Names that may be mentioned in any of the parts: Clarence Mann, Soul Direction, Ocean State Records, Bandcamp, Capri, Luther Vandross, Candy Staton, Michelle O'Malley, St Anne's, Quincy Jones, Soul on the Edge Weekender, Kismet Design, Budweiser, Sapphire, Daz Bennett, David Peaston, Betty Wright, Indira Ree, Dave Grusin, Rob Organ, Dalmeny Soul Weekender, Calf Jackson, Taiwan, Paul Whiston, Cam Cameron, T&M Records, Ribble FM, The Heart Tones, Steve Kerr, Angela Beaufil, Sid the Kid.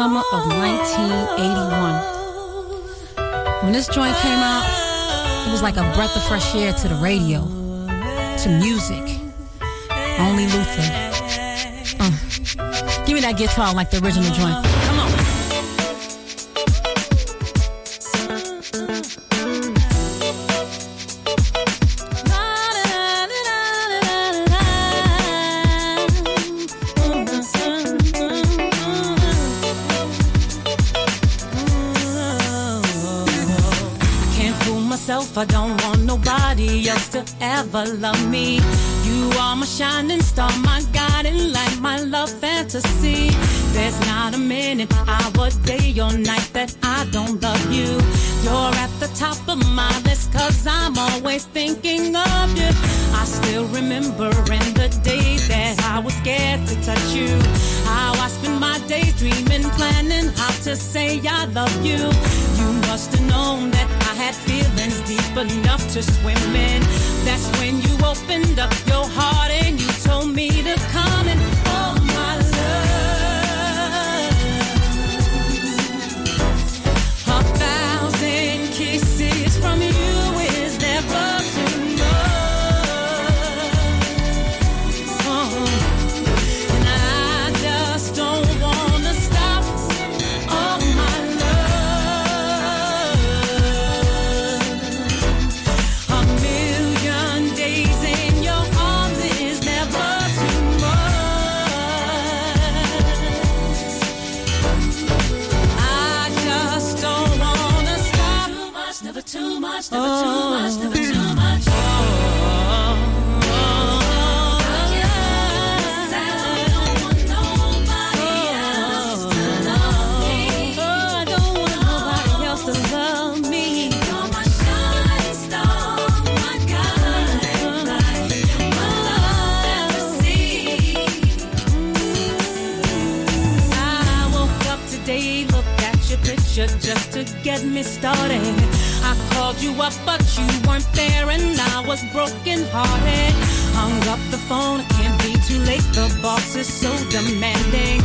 summer of 1981. When this joint came out, it was like a breath of fresh air to the radio, to music. Only Luther. Give me that guitar like the original joint. Come on. I don't want nobody else to ever love me. You are my shining star, my guiding light, my love fantasy. There's not a minute, hour, day or night that I don't love you. You're at the top of my list, cause I'm always thinking of you. I still remember in the day that I was scared to touch you. How I spent my days dreaming, planning how to say I love you. You must have known that I had feelings deep enough to swim in. That's when you opened up your heart and you told me to come and oh my love. 1,000 kisses from you is never enough. Oh. And I just don't wanna stop. Oh my love. 1,000,000 days in your arms is never too much. I just don't wanna stop. Too much, never too much, never too much, never too much. Just to get me started, I called you up but you weren't there and I was broken hearted. Hung up the phone, it can't be too late, the boss is so demanding.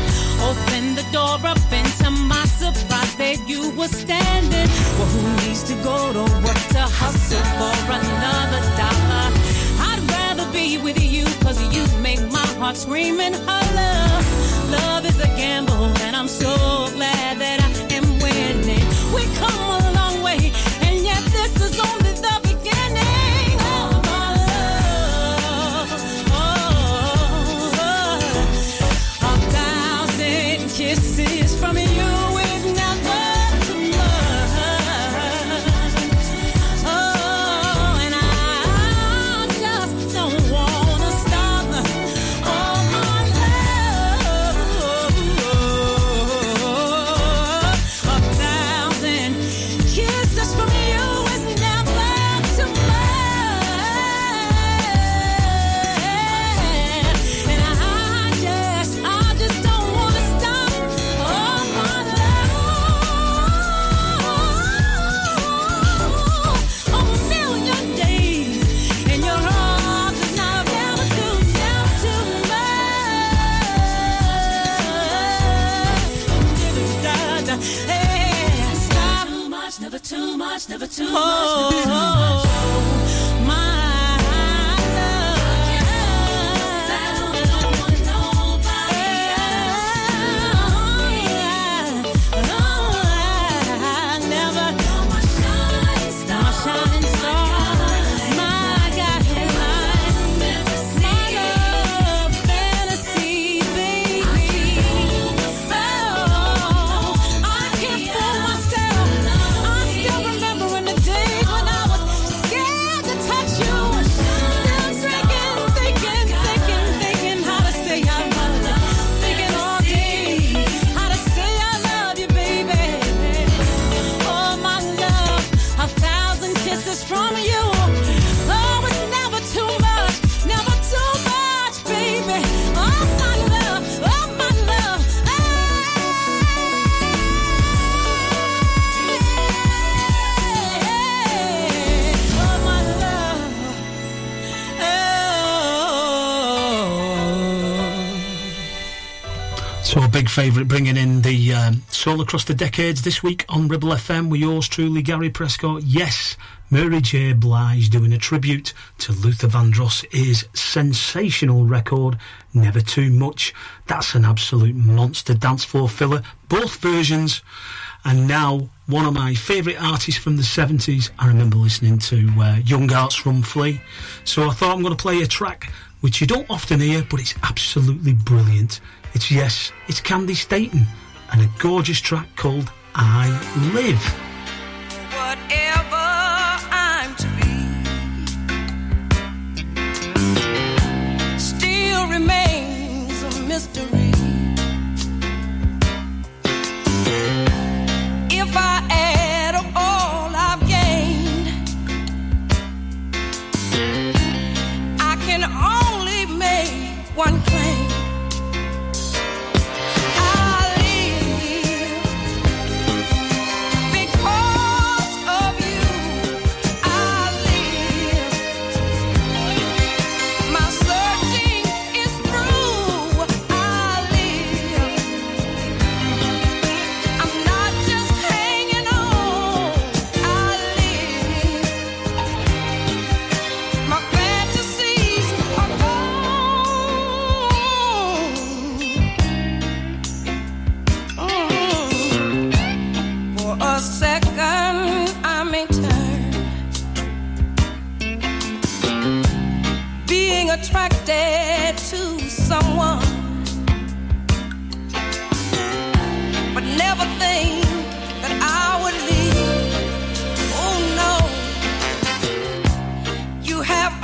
Opened the door up and to my surprise there you were standing. Well, who needs to go to work to hustle for another dollar? I'd rather be with you cause you make my heart scream and holler. Love is a gamble and I'm so glad that I we come a long way, and yet this is only the beginning. Oh, my love. Oh, oh, oh. 1,000 kisses from you is never too much. Oh, and I just don't want to stop. Oh, my love. Oh, kisses from you is never too much. And I just don't want to stop. Oh, my love. 1,000,000 days in your arms is never too much. Never too much, never too much, never too much. Oh, my love. I don't want nobody else. I never. You're my shining star. My shining star. My God, my love fantasy, baby. Oh, I can't fool myself. I remember in the days when I So a big favourite, bringing in the Soul Across the Decades this week on Ribble FM with yours truly, Gary Prescott. Yes, Mary J. Blige doing a tribute to Luther Vandross's sensational record, Never Too Much. That's an absolute monster dance floor filler, both versions. And now, one of my favourite artists from the 70s, I remember listening to Young Hearts Run Free. So I thought I'm going to play a track which you don't often hear, but it's absolutely brilliant. It's, yes, it's Candy Staton and a gorgeous track called I Live. Whatever I'm to be still remains a mystery. If I add all I've gained, I can only make one claim. Attracted to someone, but never think that I would leave. Oh no, you have only to.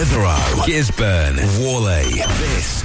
Clitheroe, Gisburn, Warley. This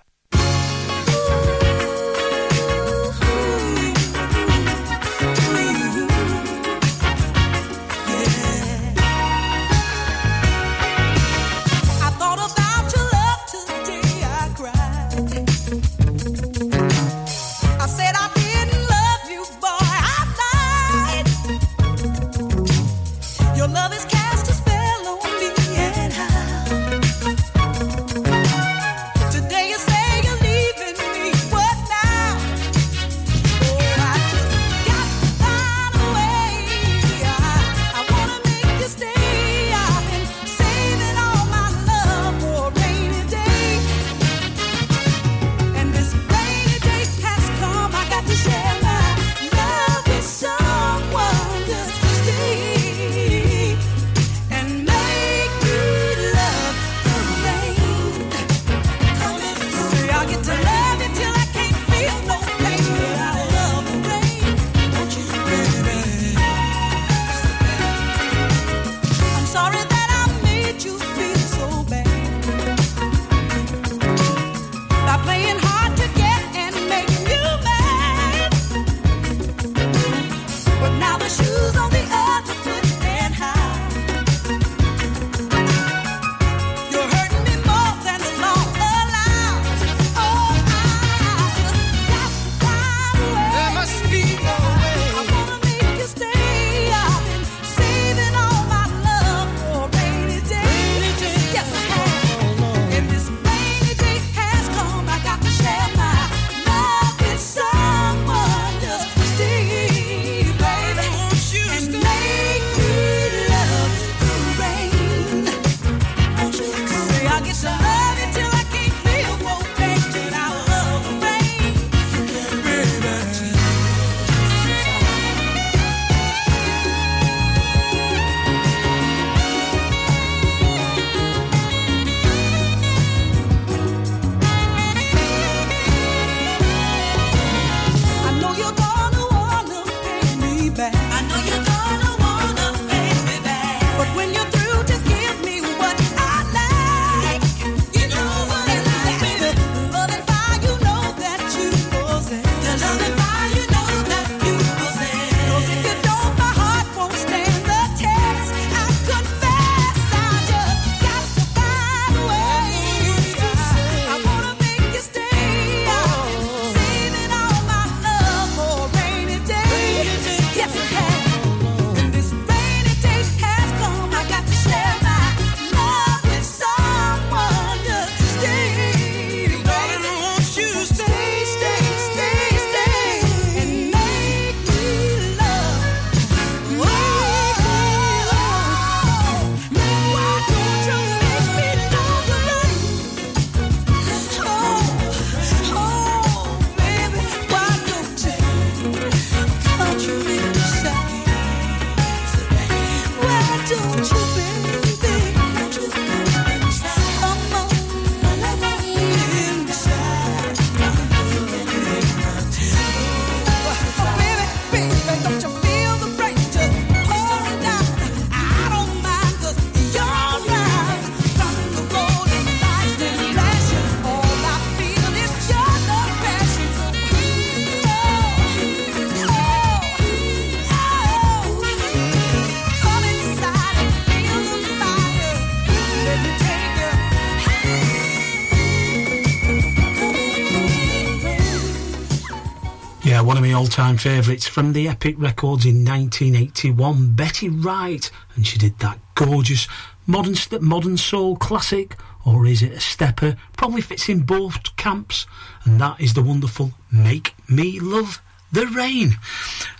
All-time favourites from the Epic Records in 1981, Betty Wright, and she did that gorgeous modern soul classic, or is it a stepper? Probably fits in both camps, and that is the wonderful Make Me Love the Rain.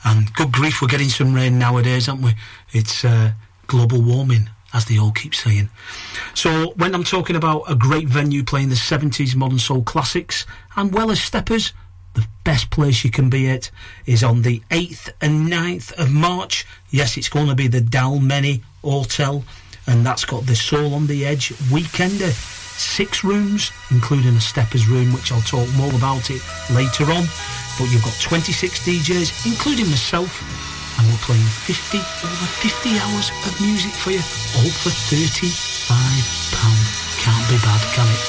And good grief, we're getting some rain nowadays, aren't we? It's global warming, as they all keep saying. So when I'm talking about a great venue playing the 70s modern soul classics, and well as steppers, the best place you can be at is on the 8th and 9th of March. Yes, it's going to be the Dalmeny Hotel, and that's got the Soul on the Edge Weekender. 6 rooms, including a steppers room, which I'll talk more about it later on. But you've got 26 DJs, including myself, and we're playing over 50 hours of music for you, all for £35. Can't be bad, can it?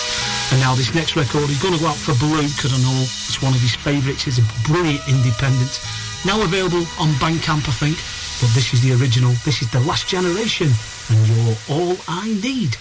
And now this next record, he's going to go out for Blue, because I know it's one of his favourites. It's a brilliant independent, now available on Bandcamp, I think, but this is the original. This is The Last Generation, and You're All I Need.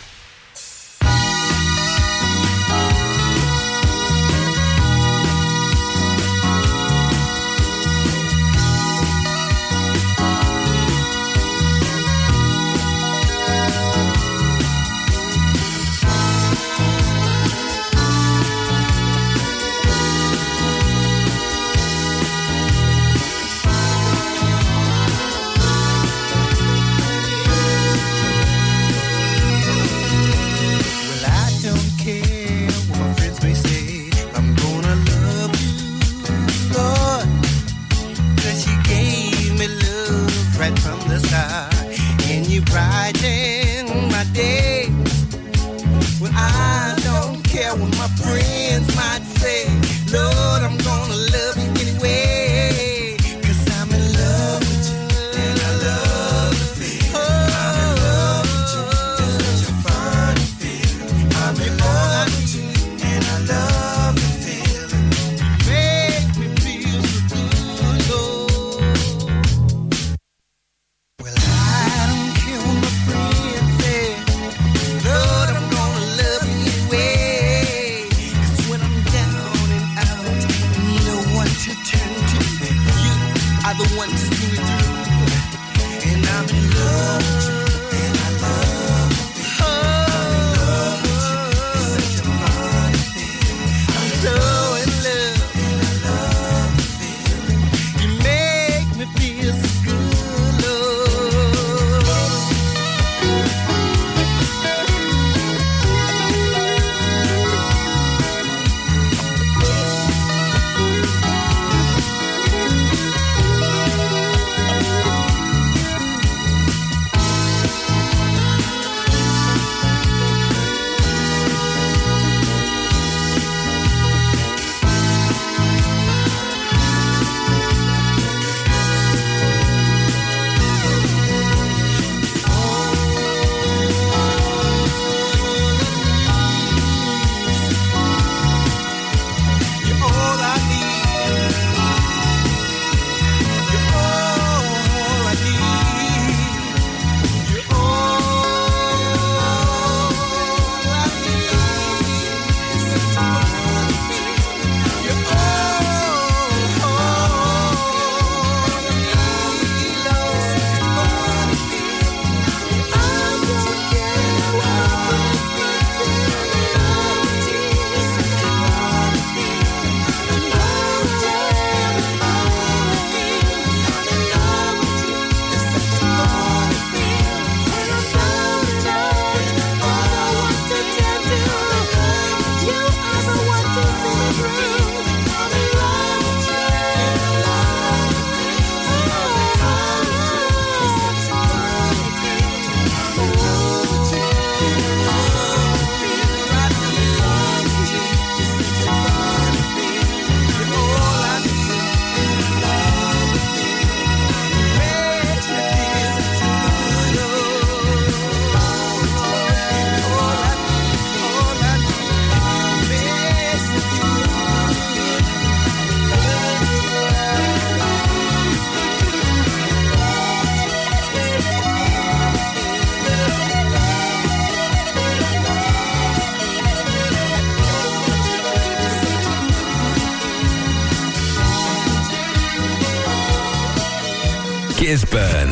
Gisburn,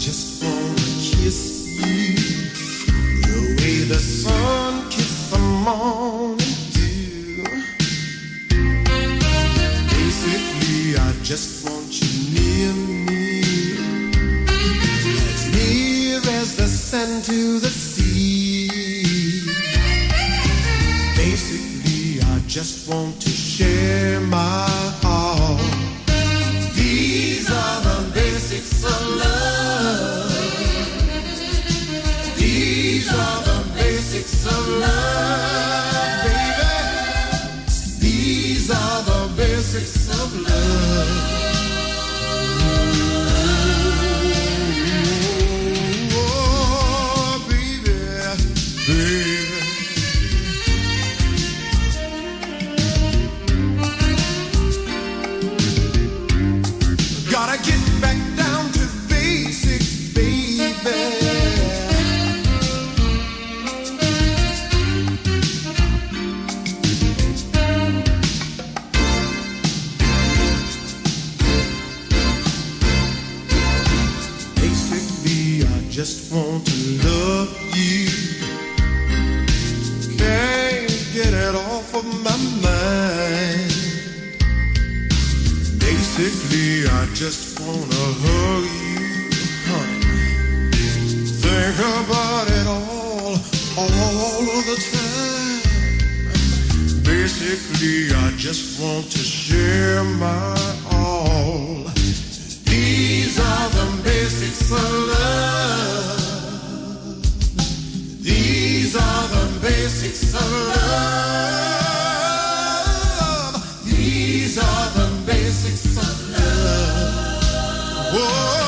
Just just want you near me, as near as the sand to the sea. Basically, I just want to share my all. These are the basics of love. These are the basics of love, baby. These are the basics of love. Just want to love you. Can't get it off of my mind. Basically, I just want to hug you, huh? Think about it all of the time. Basically, I just want to share my all. These are the basics of love. These are the basics of love. These are the basics of love. Whoa.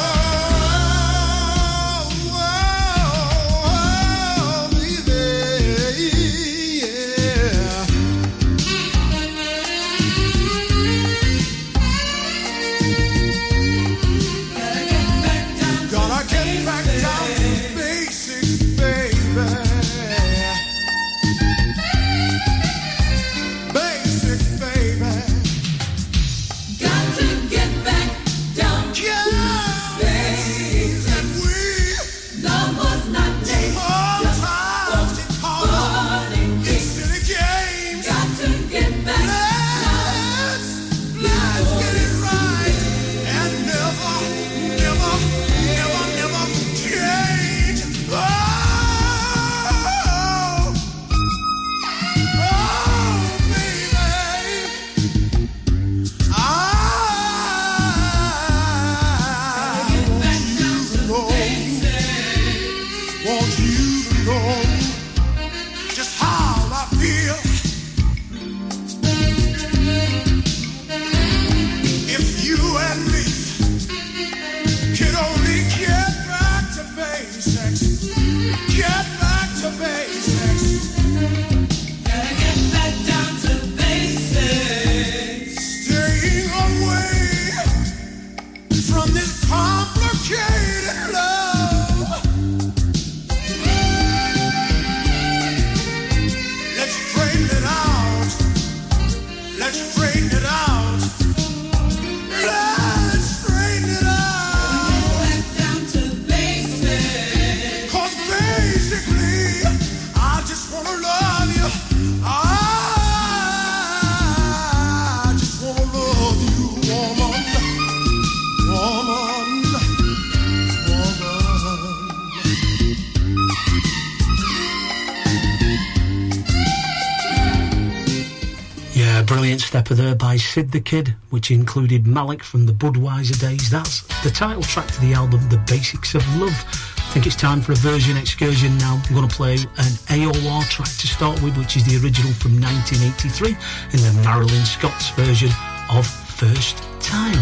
There by Sid the Kid, which included Malick from the Budweiser days. That's the title track to the album The Basics of Love. I think it's time for a version excursion now. I'm going to play an AOR track to start with, which is the original from 1983 and then Marilyn Scott's version of First Time.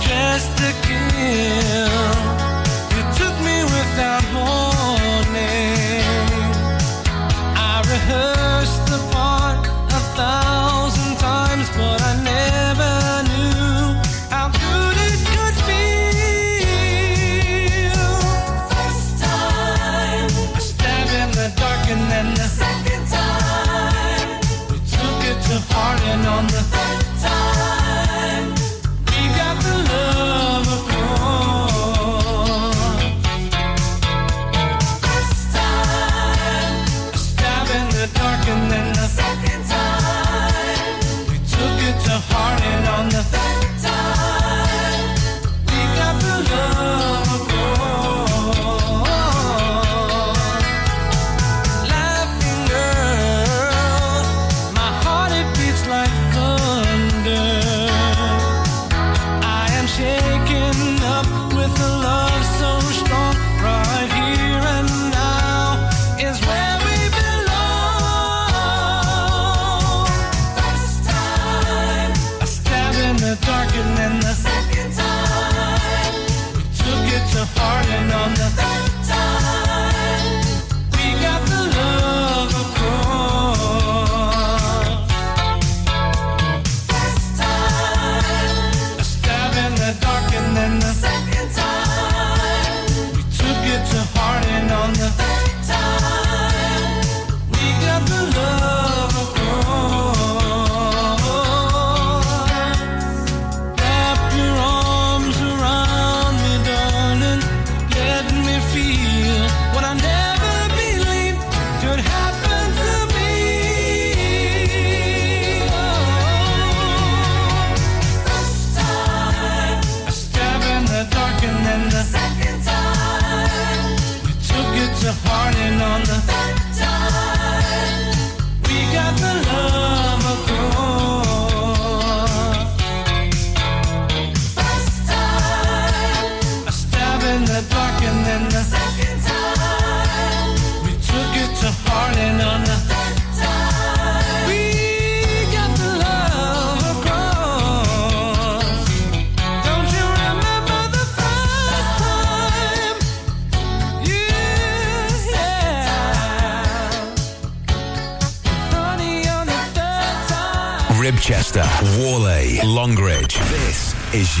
Just a girl, you took me without warning. I rehearsed the part a thousand times, but I never knew how good it could feel. First time, a stab in the dark, and then the second time, we took it to heart, and on the third time, we got the love of God. First time, a stab in the dark, and then the second time, heart, and on the third time. Ribchester, Warley, Longridge. This is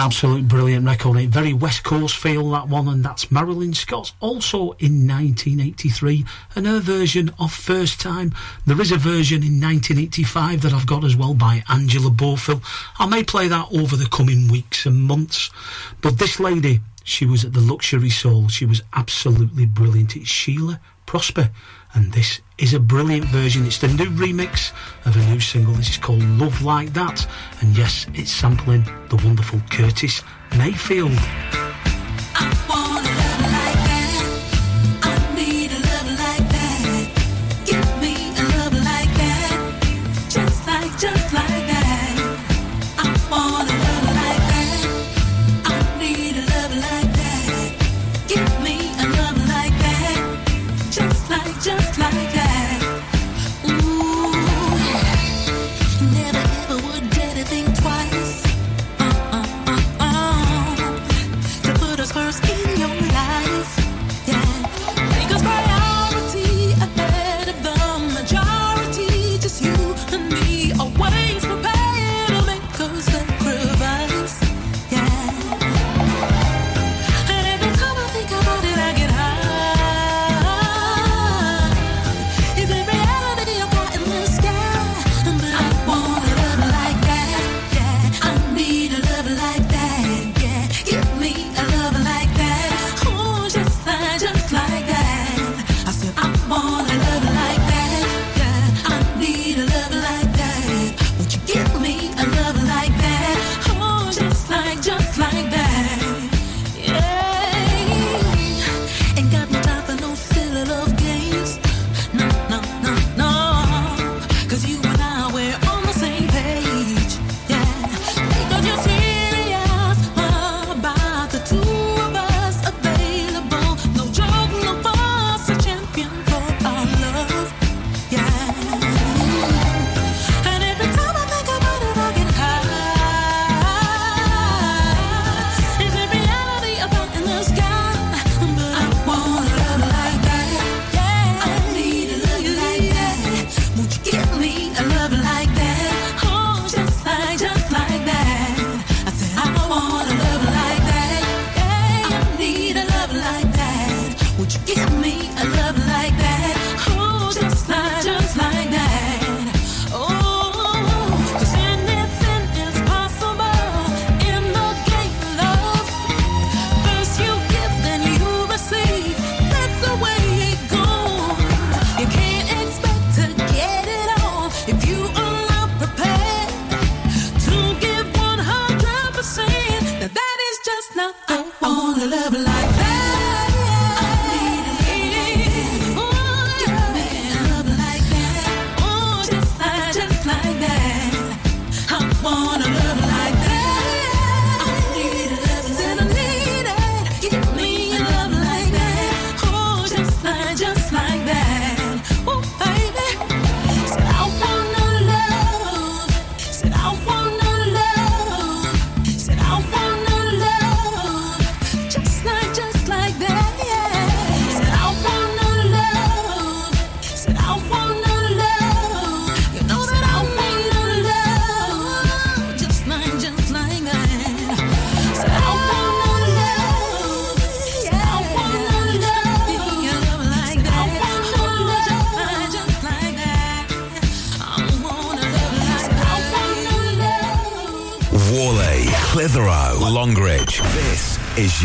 Absolute brilliant record, a very West Coast feel, that one, and that's Marilyn Scott, also in 1983, and her version of First Time. There is a version in 1985 that I've got as well by Angela Beaufil. I may play that over the coming weeks and months, but this lady, she was at the Luxury Soul, she was absolutely brilliant. It's Sheila Prosper, and this is a brilliant version. It's the new remix of a new single. This is called Love Like That, and yes, it's sampling the wonderful Curtis Mayfield. I want a love like that. I need a love like that. Give me a love like that. Just like that. I want a love like that. I need a love like that. Give me a love like that. Just like that. This is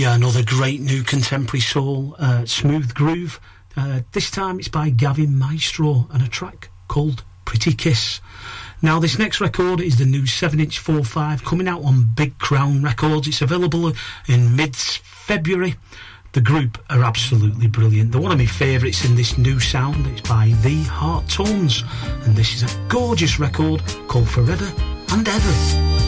Yeah, another great new contemporary soul, Smooth Groove. This time it's by Gavin Maestro and a track called Pretty Kiss. Now, this next record is the new 7-inch 4/5 coming out on Big Crown Records. It's available in mid-February. The group are absolutely brilliant. They're one of my favourites in this new sound. It's by The Heart Tones, and this is a gorgeous record called Forever and Ever.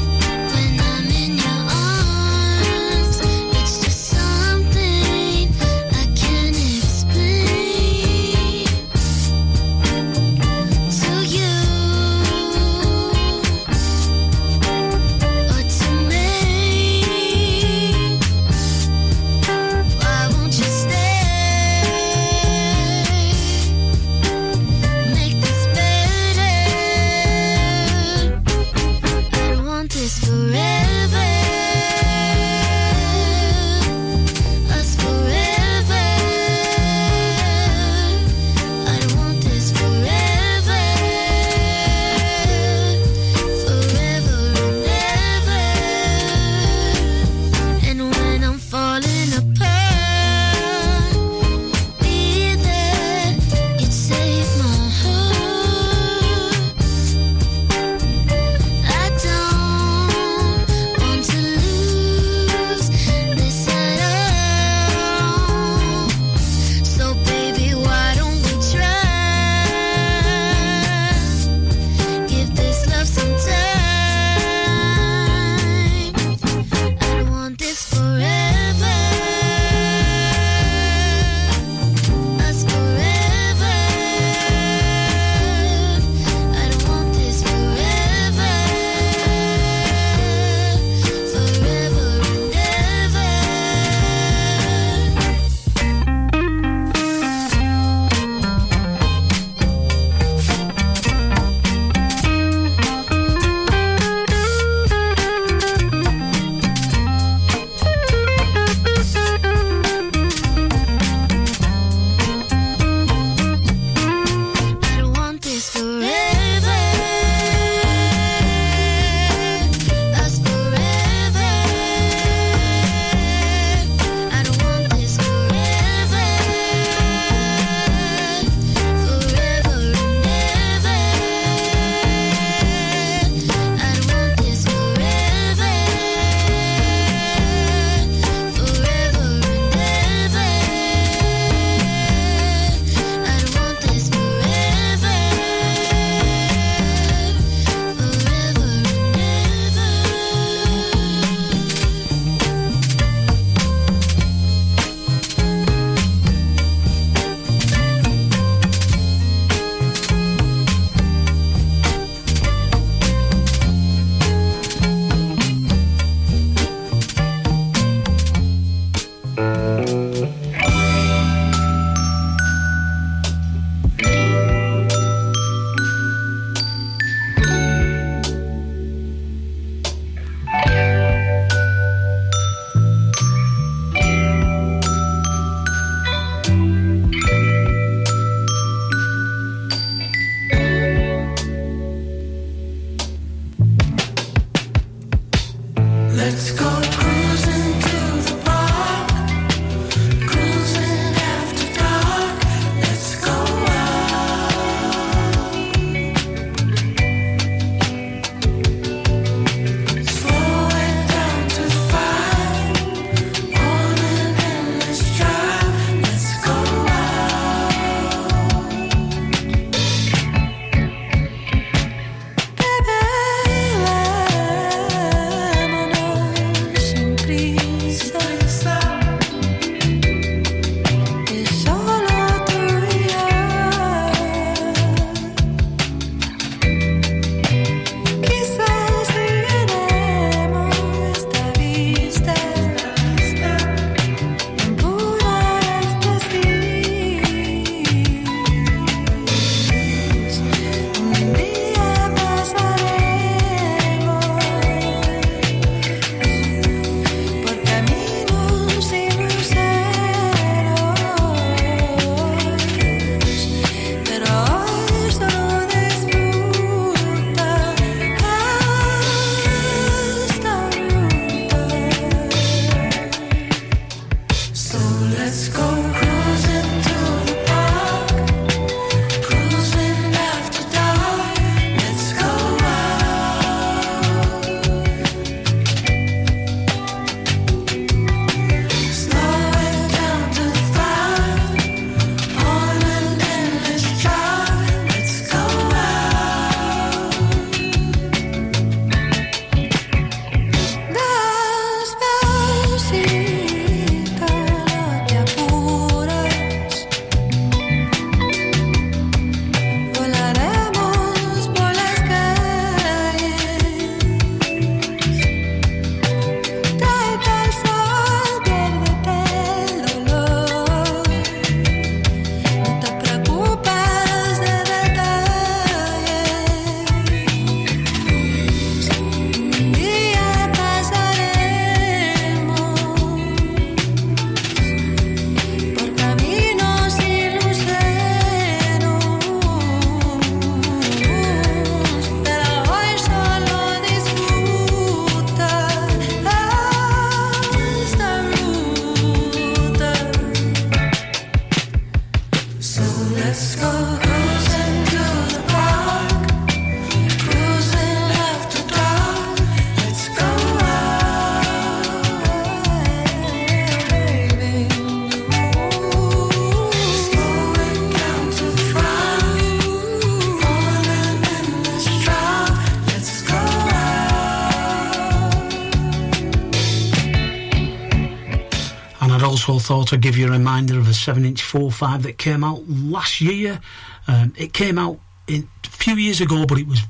also thought I'd give you a reminder of a 7-inch 4.5 that came out last year. It came out a few years ago, but it was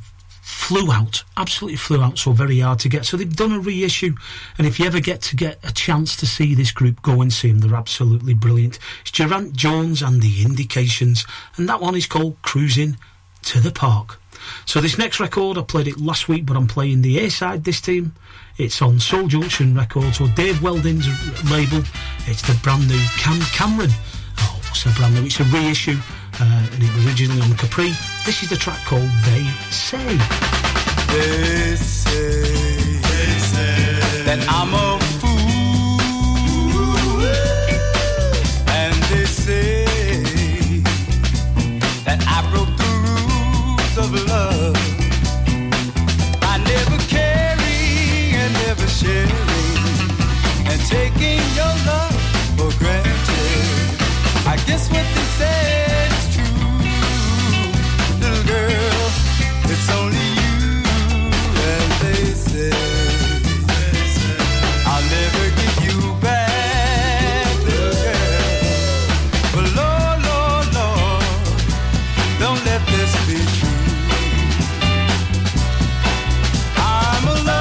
absolutely flew out, so very hard to get. So they've done a reissue, and if you ever get a chance to see this group, go and see them. They're absolutely brilliant. It's Gerant Jones and the Indications, and that one is called Cruising to the Park. So this next record, I played it last week, but I'm playing the A-side this time. It's on Soul Junction Records, or Dave Weldon's label. It's the brand new Cam Cameron. Oh, what's a brand new? It's a reissue, and it was originally on Capri. This is the track called They Say. They say that I'm a fool, and they say that I broke the rules of love by never caring and never sharing and taking your love for granted. I guess what they say is true, little girl, it's only you. And they say I'll never get you back, little girl. But Lord, Lord, Lord, don't let this be true. I'm alone.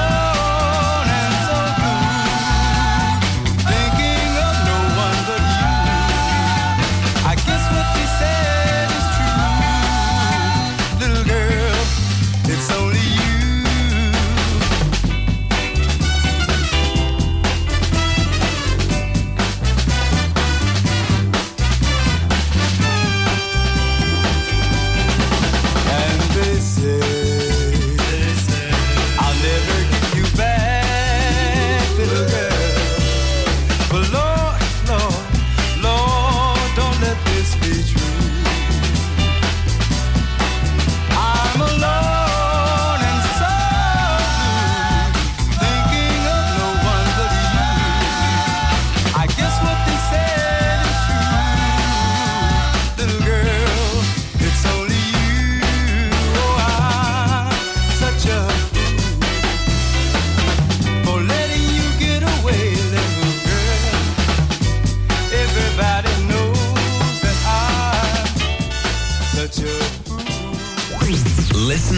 Listen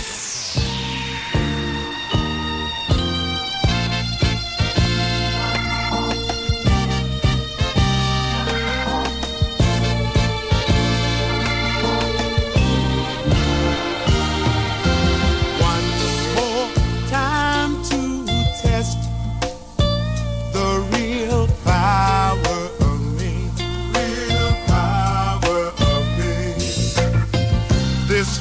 It's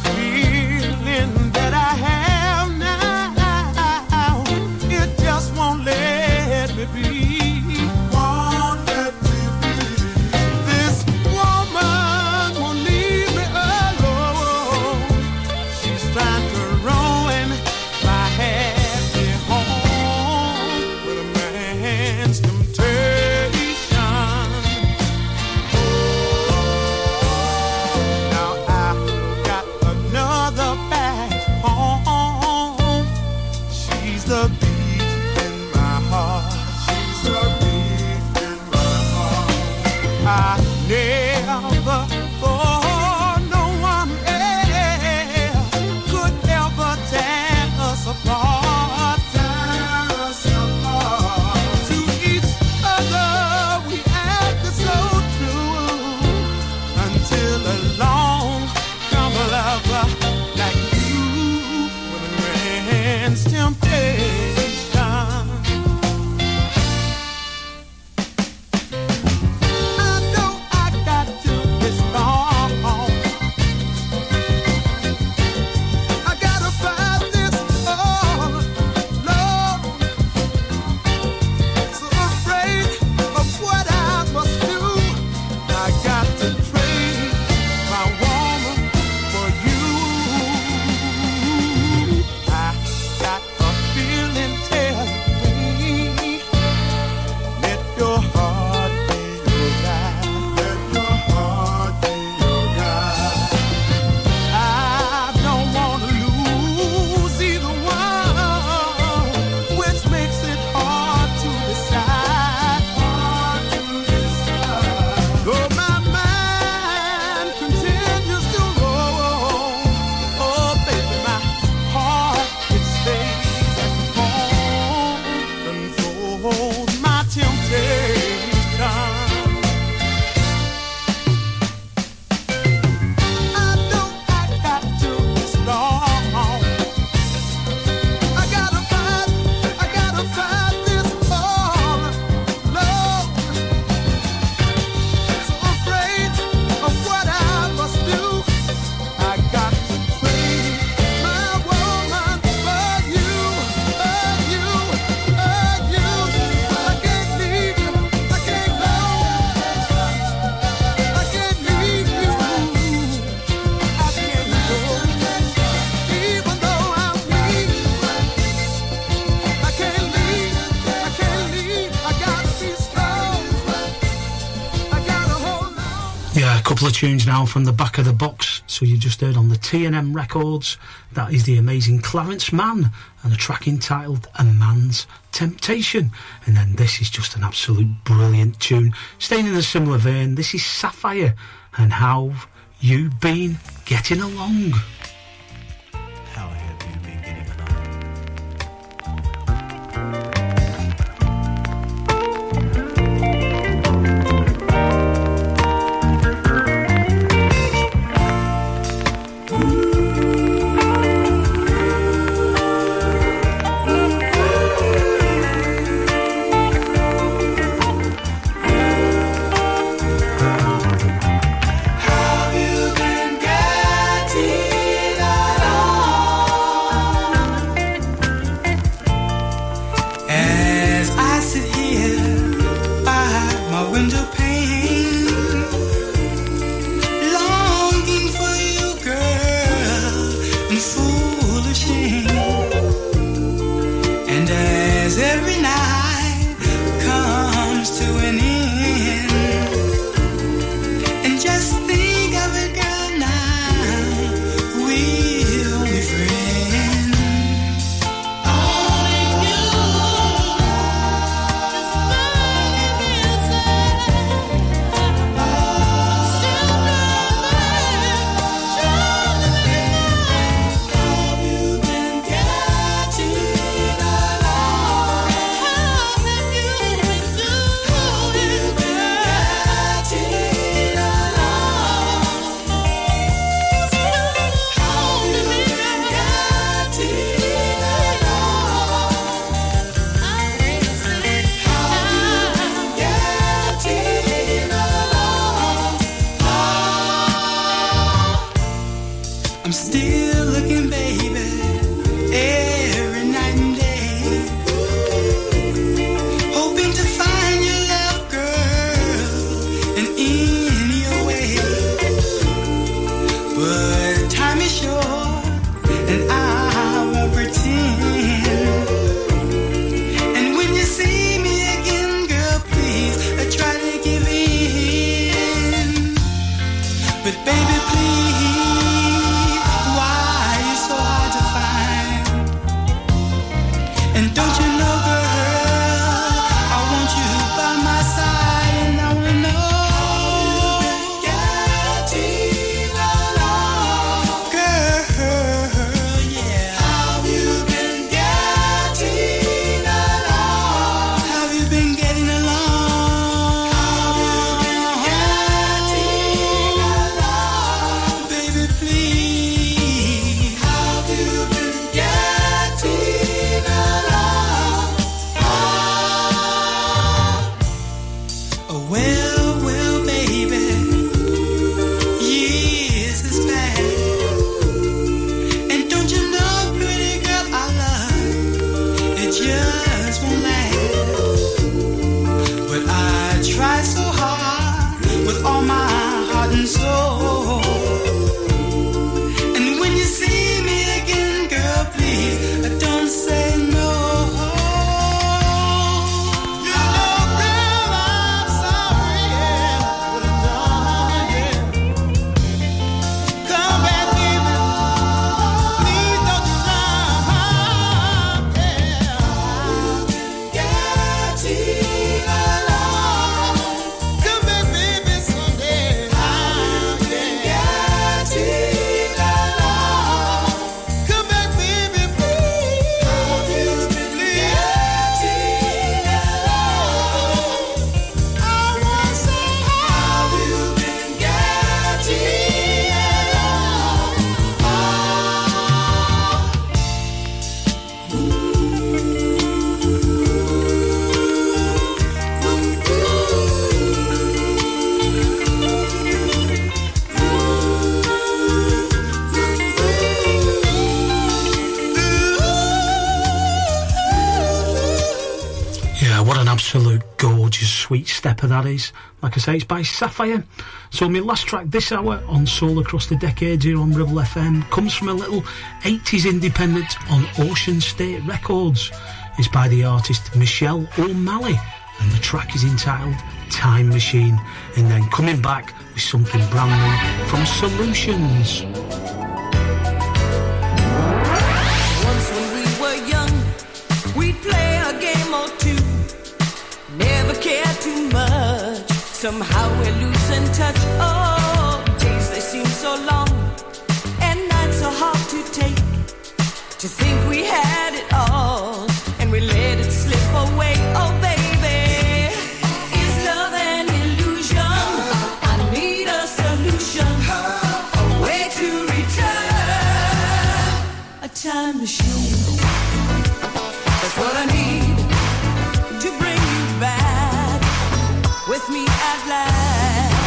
Yeah, a couple of tunes now from the back of the box. So you just heard on the T&M Records, that is the amazing Clarence Mann, and a track entitled A Man's Temptation. And then this is just an absolute brilliant tune. Staying in a similar vein, this is Sapphire, and How You Been Getting Along. Sweet stepper, that is. Like I say, it's by Sapphire. So my last track this hour on Soul Across the Decades here on Ribble FM comes from a little 80s independent on Ocean State Records. It's by the artist Michelle O'Malley, and the track is entitled Time Machine. And then coming back, we with something brand new from Solutions. Once when we were young, we'd play a game or two. Never cared too much. Somehow we're losing touch. Oh, days they seem so long, and nights so hard to take. To think we had it all, and we let it slip away. Oh, baby, is love an illusion? I need a solution, a way to return. A time machine, that's what I need, to bring you back with me at last.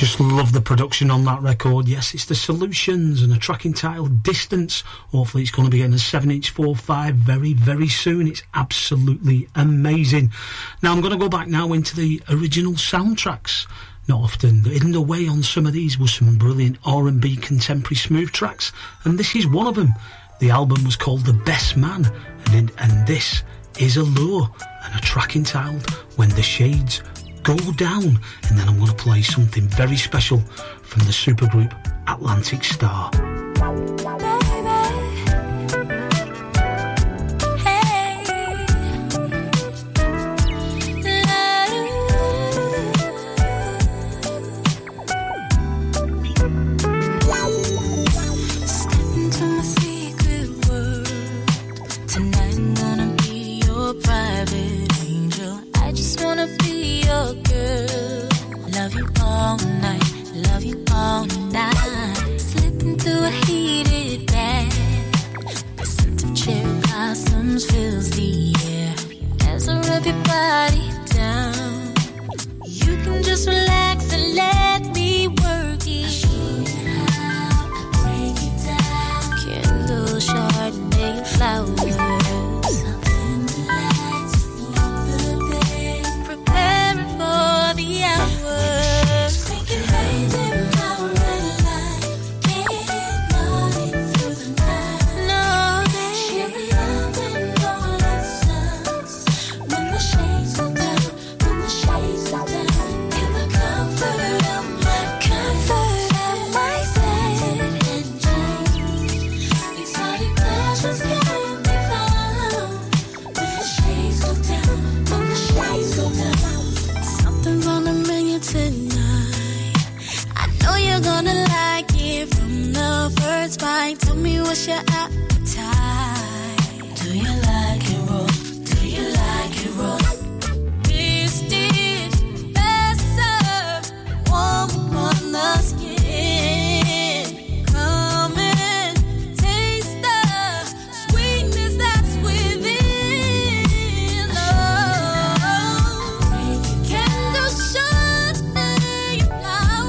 just love the production on that record. Yes, it's The Solutions and a track entitled Distance. Hopefully it's going to be getting a 7-inch 4.5 very, very soon. It's absolutely amazing. Now I'm going to go back now into the original soundtracks. Not often. Hidden away on some of these were some brilliant R&B contemporary smooth tracks, and this is one of them. The album was called The Best Man, and this is Allure and a track entitled When the Shades Go Down. And then I'm going to play something very special from the supergroup Atlantic Starr. Fills the air as I rub your body down. You can just relax and let me work it. I'll show you how I break it down. Candle, Chardonnay, and flowers. Something the lights will the day. Preparing for the hour. Make it rain in my red light. Get money through the night. No, they Spike. Tell me what's your appetite. Do you like it raw? Do you like it raw? This dish best served warm on the skin. Come and taste the sweetness that's within. Oh, candle, Chardonnay, flowers.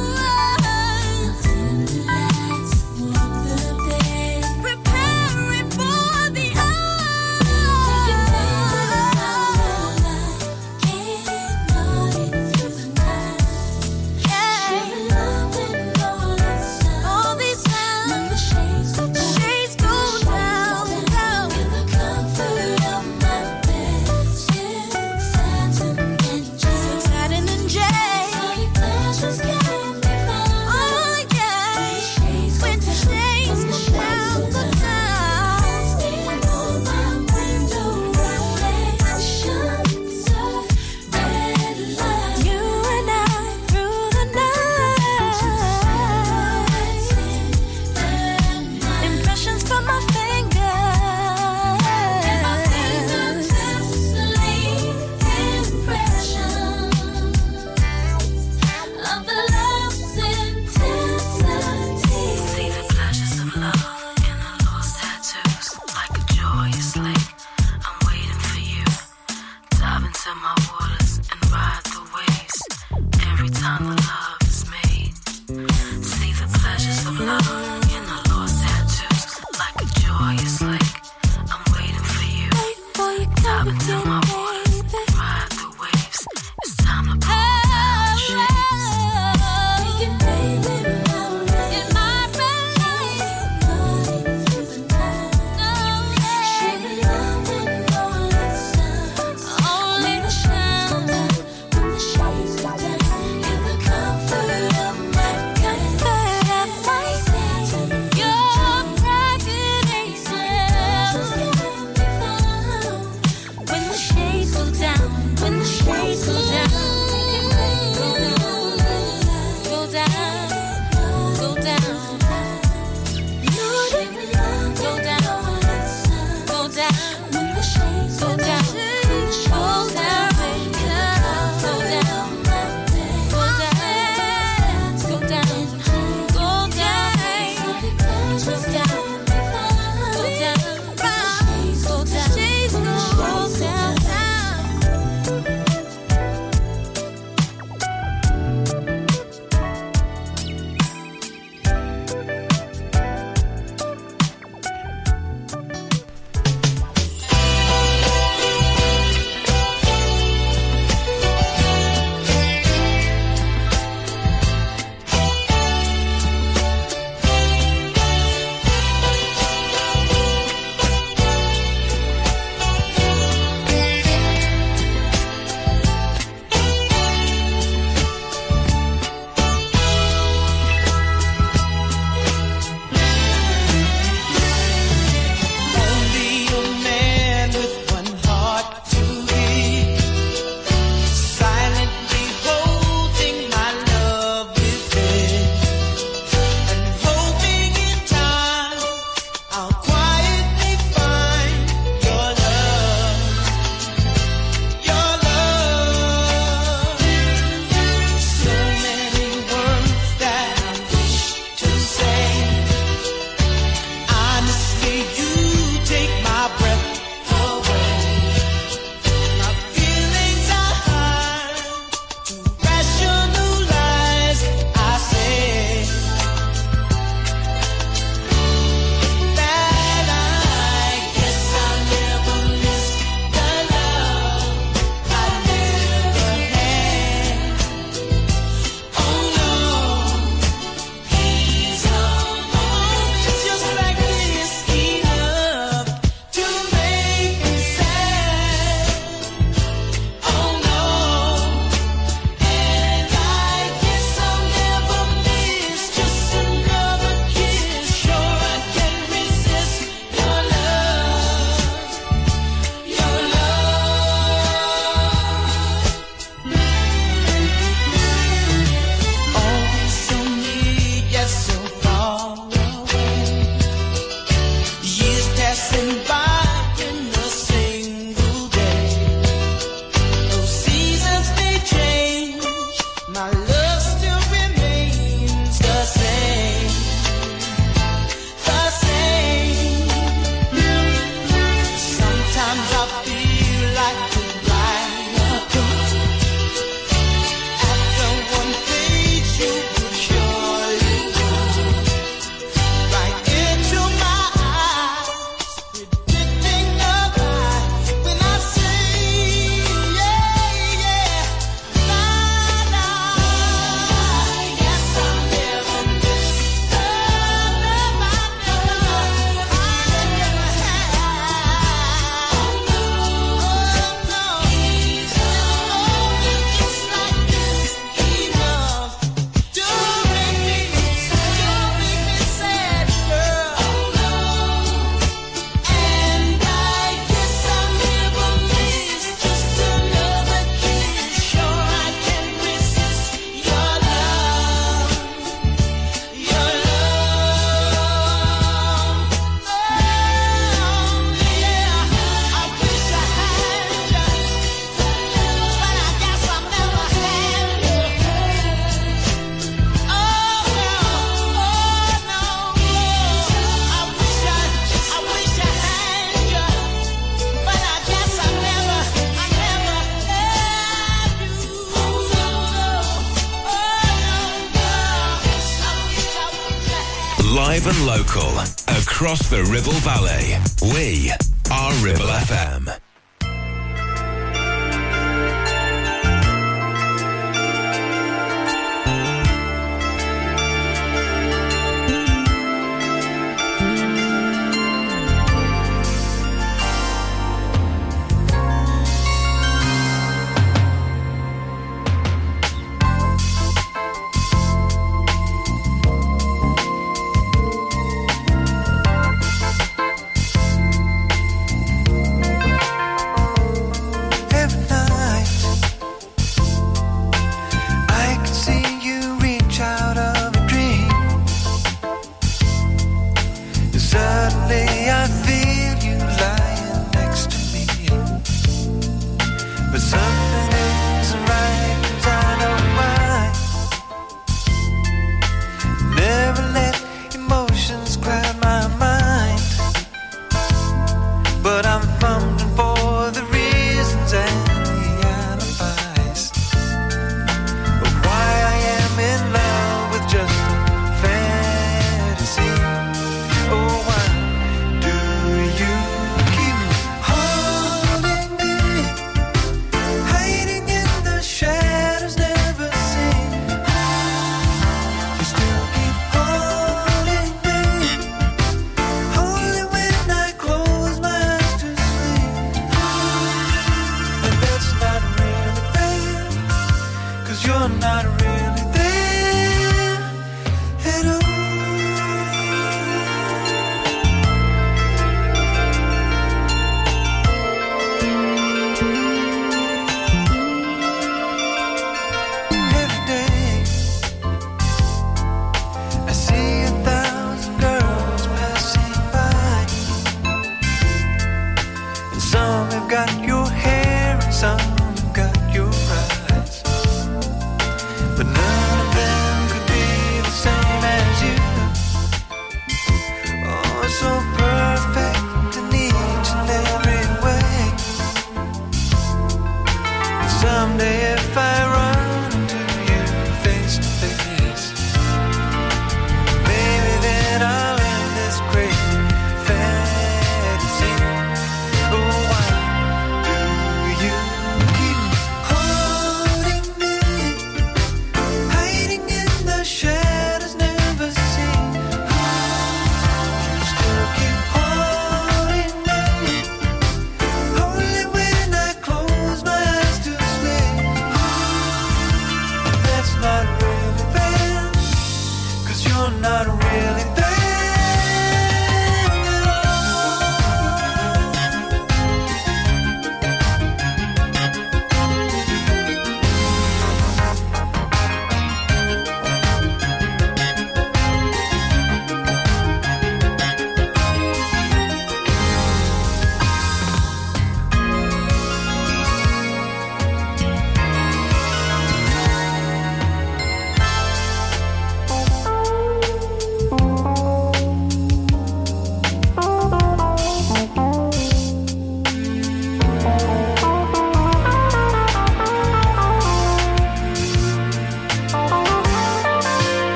live and local across the Ribble Valley. We are Ribble FM.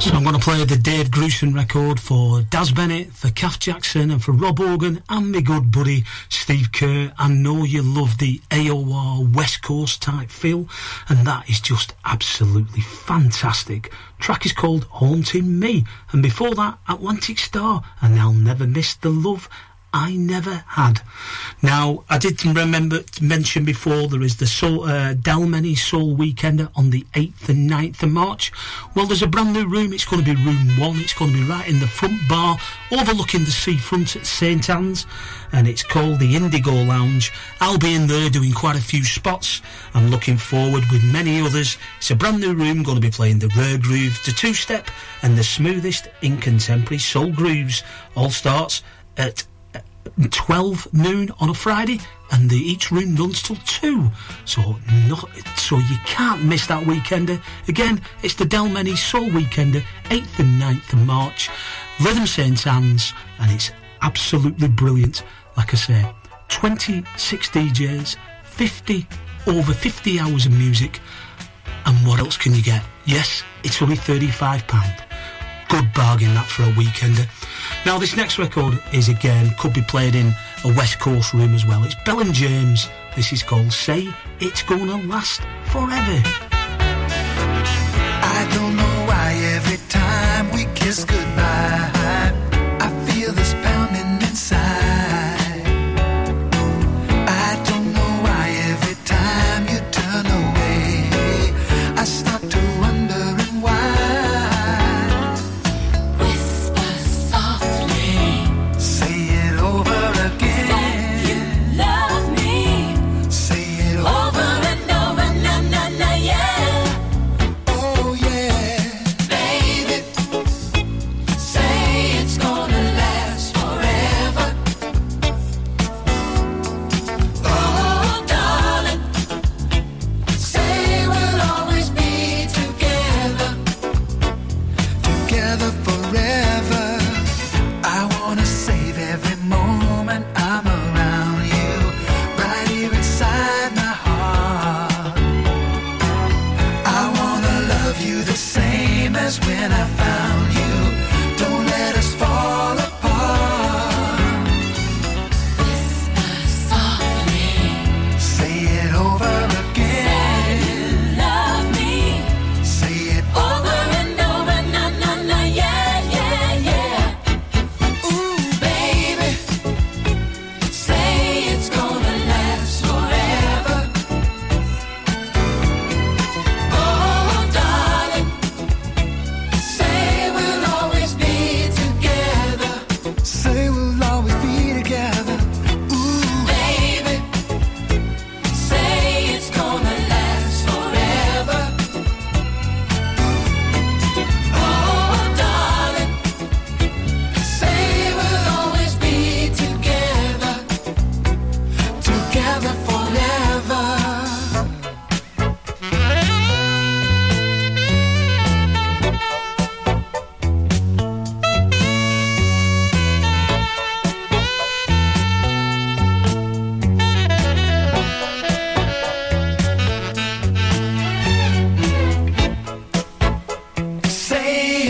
So I'm going to play the Dave Grusin record for Daz Bennett, for Calf Jackson and for Rob Organ and my good buddy Steve Kerr. I know you love the AOR West Coast type feel, and that is just absolutely fantastic. Track is called Haunting Me, and before that Atlantic Starr and I'll Never Miss the Love I Never Had. Now, I did mention before there is the Dalmeny Soul Weekender on the 8th and 9th of March. Well, there's a brand new room. It's going to be room 1. It's going to be right in the front bar, overlooking the seafront at St Anne's, and it's called the Indigo Lounge. I'll be in there doing quite a few spots. I'm looking forward with many others. It's a brand new room. Going to be playing the rare groove, the two-step, and the smoothest in contemporary soul grooves. All starts at 12 noon on a Friday, and each room runs till 2, so you can't miss that weekender. Again, it's the Dalmeny Soul Weekender, 8th and 9th of March, Rhythm St Anne's, and it's absolutely brilliant. Like I say, 26 DJs, over 50 hours of music, and what else can you get? Yes, it's only £35. Good bargain, that, for a weekender. Now, this next record is, again, could be played in a West Coast room as well. It's Bell and James. This is called Say It's Gonna Last Forever. I don't know why every time we kiss goodbye I feel this pounding inside. I don't know why every time you turn away I start to wondering why.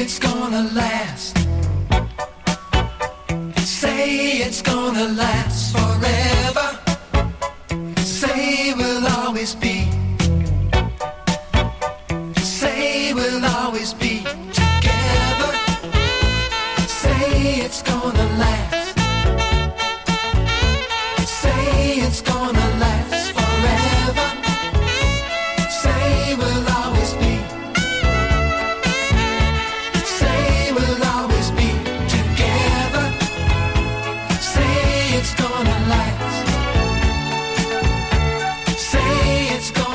It's gonna last. Say it's gonna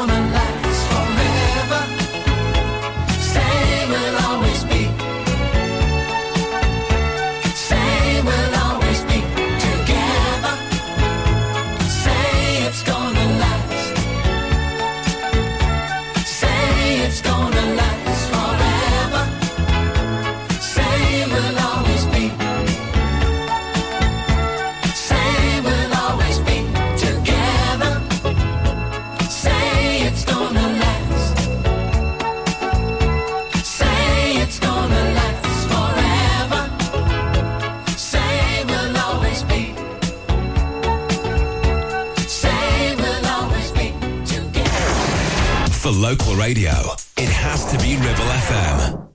for local radio, it has to be Ribble FM.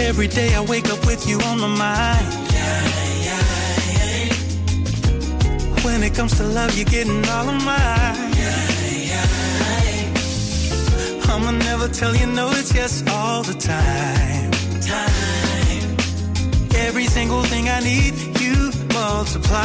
Every day I wake up with you on my mind. When it comes to love, you're getting all of mine. I'ma never tell you no, it's yes all the time. Every single thing I need, you multiply.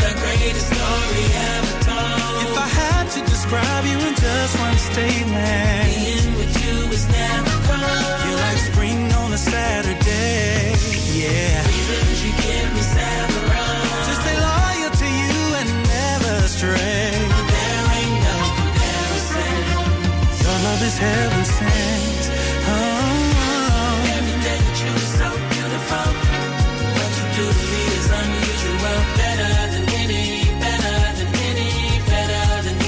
The greatest story ever told. If I had to describe you in just one statement, being with you is never cold. You're like spring on a Saturday, yeah. Reasons you give me several. To stay loyal to you and never stray. Love is heaven sent. Oh. Every day that you were so beautiful. What you do to me is unusual. Better than any,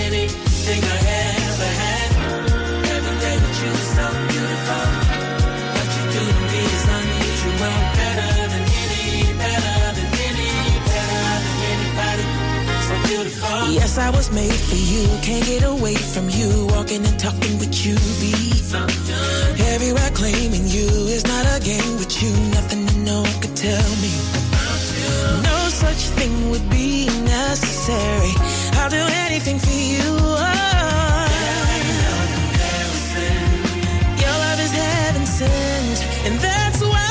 anything I ever had. Every day that you were so beautiful. What you do to me is unusual. Better than anybody. So beautiful. Yes, I was made for you. Can't get away from you. Walking and talking. You be everywhere, claiming you is not a game with you. Nothing you know could tell me. No such thing would be necessary. I'll do anything for you. Oh. Your love is heaven sent, and that's why.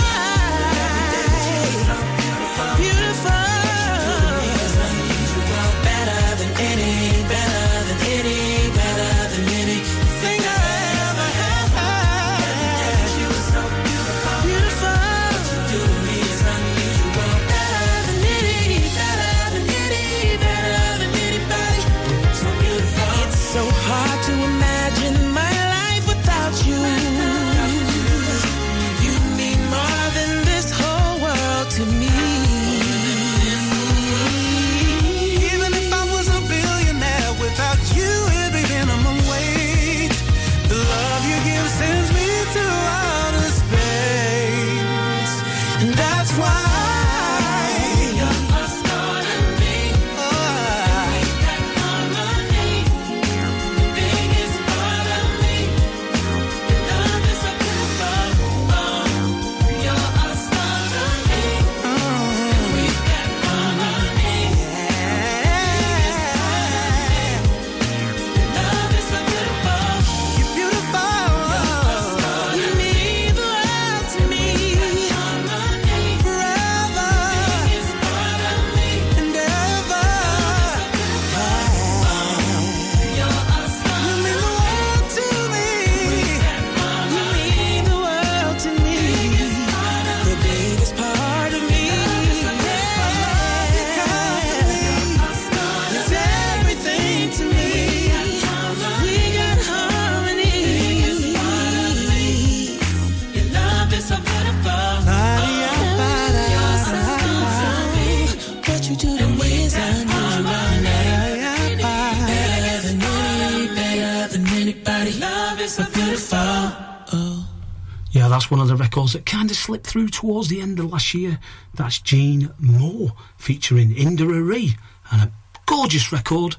That's one of the records that kind of slipped through towards the end of last year. That's Jean Moore featuring Indira Ree, and a gorgeous record,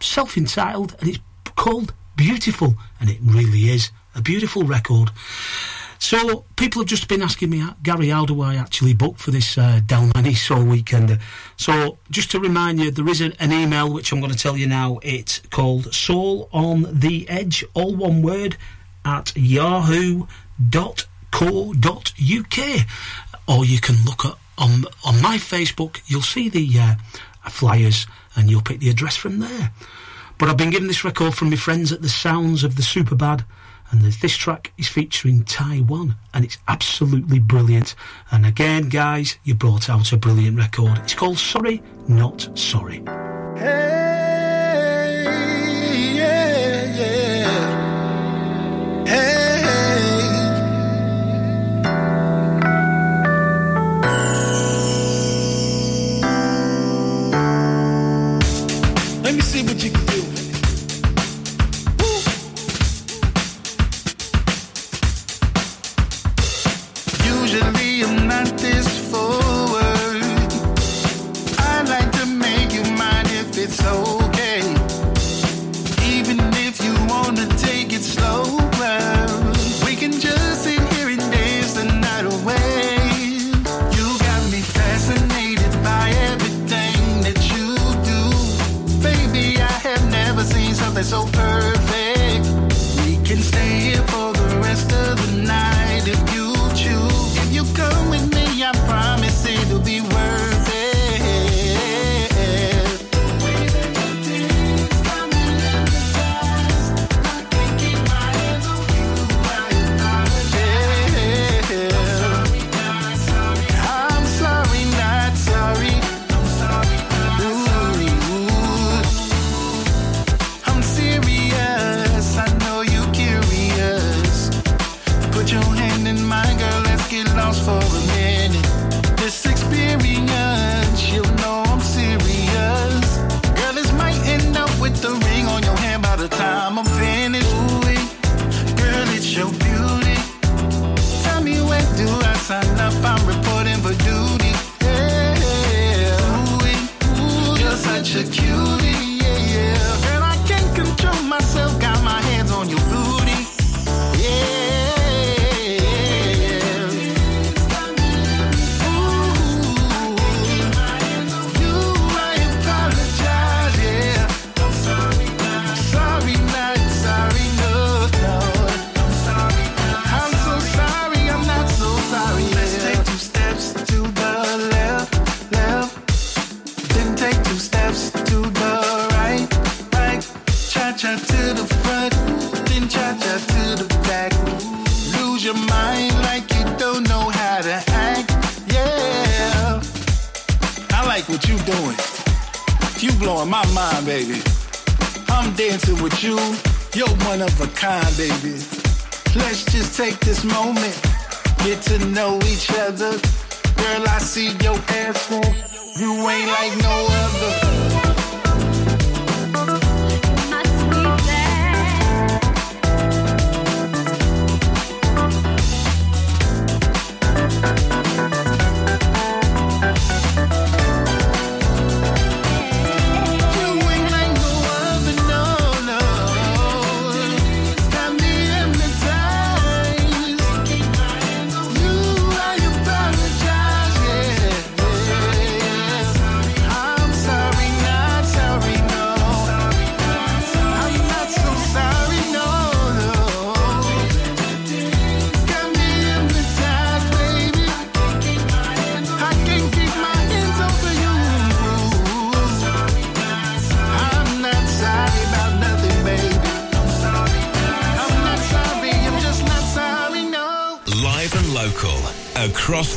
self-entitled, and it's called Beautiful, and it really is a beautiful record. So people have just been asking me, Gary, how do I actually book for this Dalmeny Soul Weekender? So just to remind you, there is an email which I'm going to tell you now. It's called Soul on the Edge, all one word, at yahoo.co.uk, or you can look at on my Facebook. You'll see the flyers and you'll pick the address from there. But I've been given this record from my friends at the Sounds of the Superbad, and this track is featuring Taiwan, and it's absolutely brilliant. And again, guys, you brought out a brilliant record. It's called Sorry Not Sorry. Hey, yeah, yeah. Hey. Let me see what you can do. Woo. such a cutie, yeah, yeah. Girl, I can't control myself, got my hands on your booty, yeah, yeah. Ooh, you, I apologize, yeah. I'm sorry, not sorry, not sorry, no, no. I'm sorry, not I'm so sorry, I'm not so sorry, yeah. Let's take two steps to the left, left. Take two steps to the right, right. Cha-cha to the front, then cha-cha to the back. Lose your mind like you don't know how to act, yeah. I like what you doing. You blowing my mind, baby. I'm dancing with you. You're one of a kind, baby. Let's just take this moment. Get to know each other. Girl, I see your ass for. You ain't like no other. Across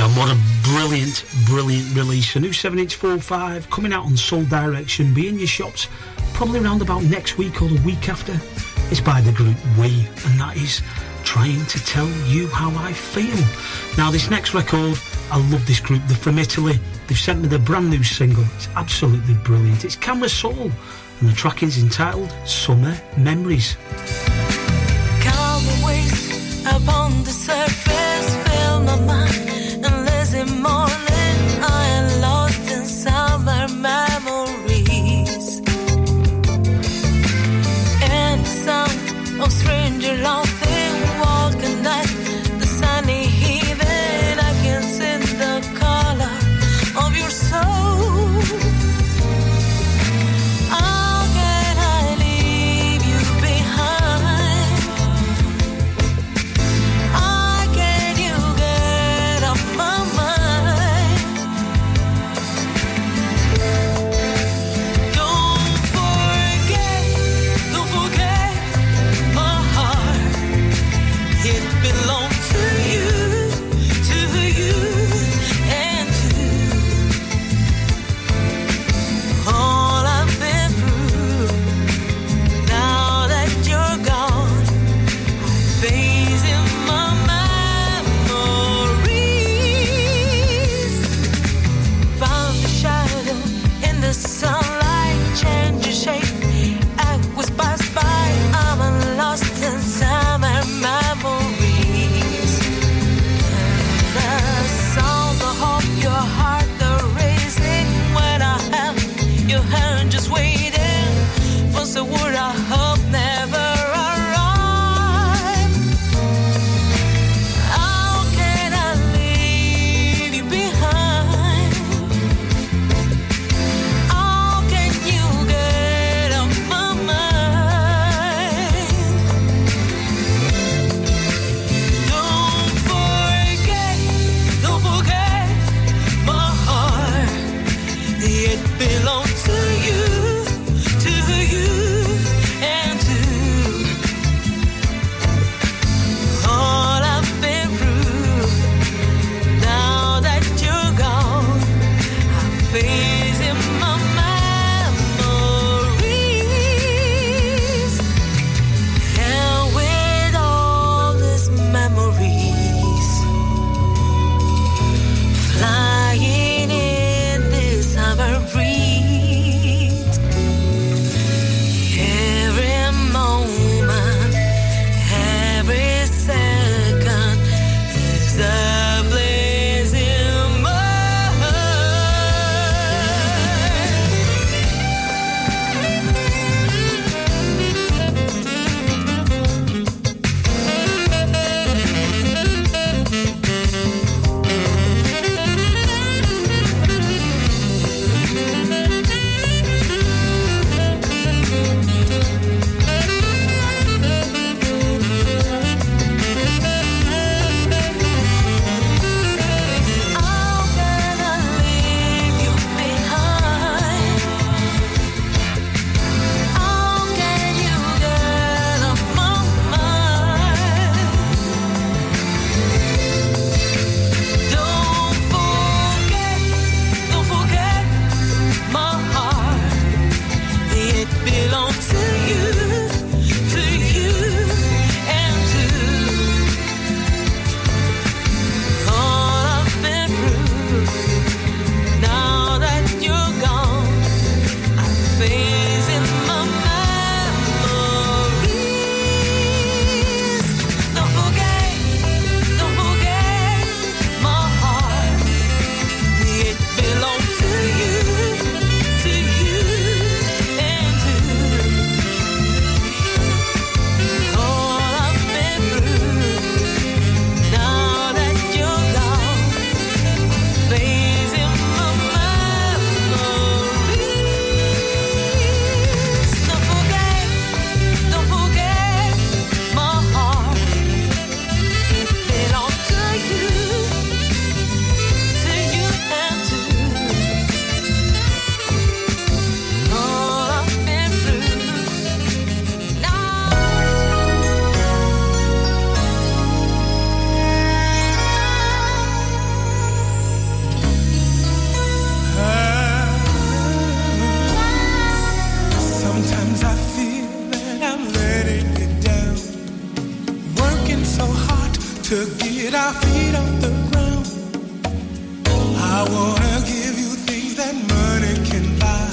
Yeah, what a brilliant, brilliant release. A new 7-inch 4.5 coming out on Soul Direction. Be in your shops probably around about next week or the week after. It's by the group We, and that is Trying to Tell You How I Feel. Now, this next record, I love this group. They're from Italy. They've sent me their brand new single. It's absolutely brilliant. It's Camera Soul, and the track is entitled Summer Memories. Calm waves upon the surface, fill my mind. Morning, I am lost in summer memories and the sound of stranger laughing, walking at the sunny heaven. I can see the color of your soul. How can I leave you behind? to get our feet off the ground. I wanna give you things that money can buy,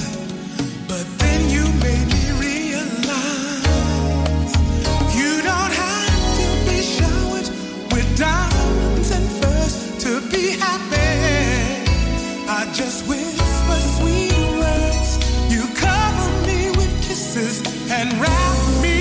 but then you made me realize you don't have to be showered with diamonds and furs to be happy. I just whisper sweet words, you cover me with kisses and wrap me.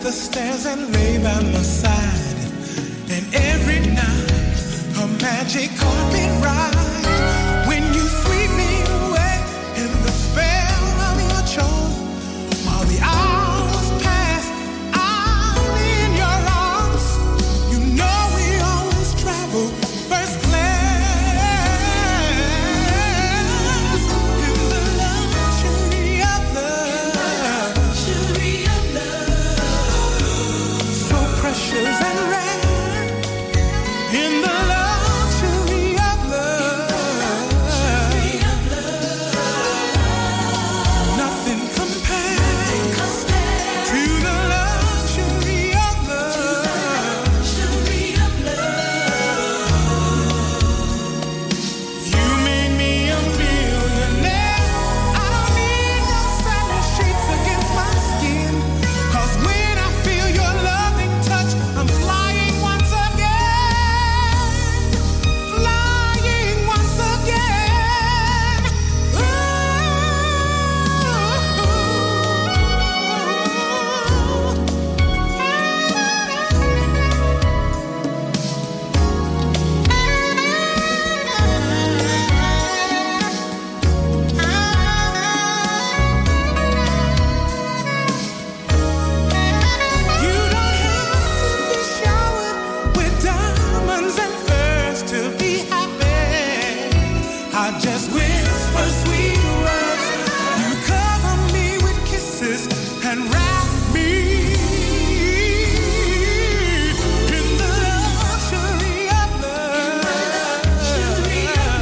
The stairs and lay by my side, and every night a magic carpet ride. When you sweep me away in the spell of your charm, while the hours pass, I'm in your arms. You know we always travel first class in the luxury of love. Precious and rare in the luxury of love. Nothing compares to the luxury of love. You made me a millionaire. I don't need no silent sheets against my skin, 'cause when I feel your love touch, I'm flying once again, flying once again. You don't have to be showered with diamonds and furs to be happy. I just whisper sweet words, you cover me with kisses and wrap me in the luxury of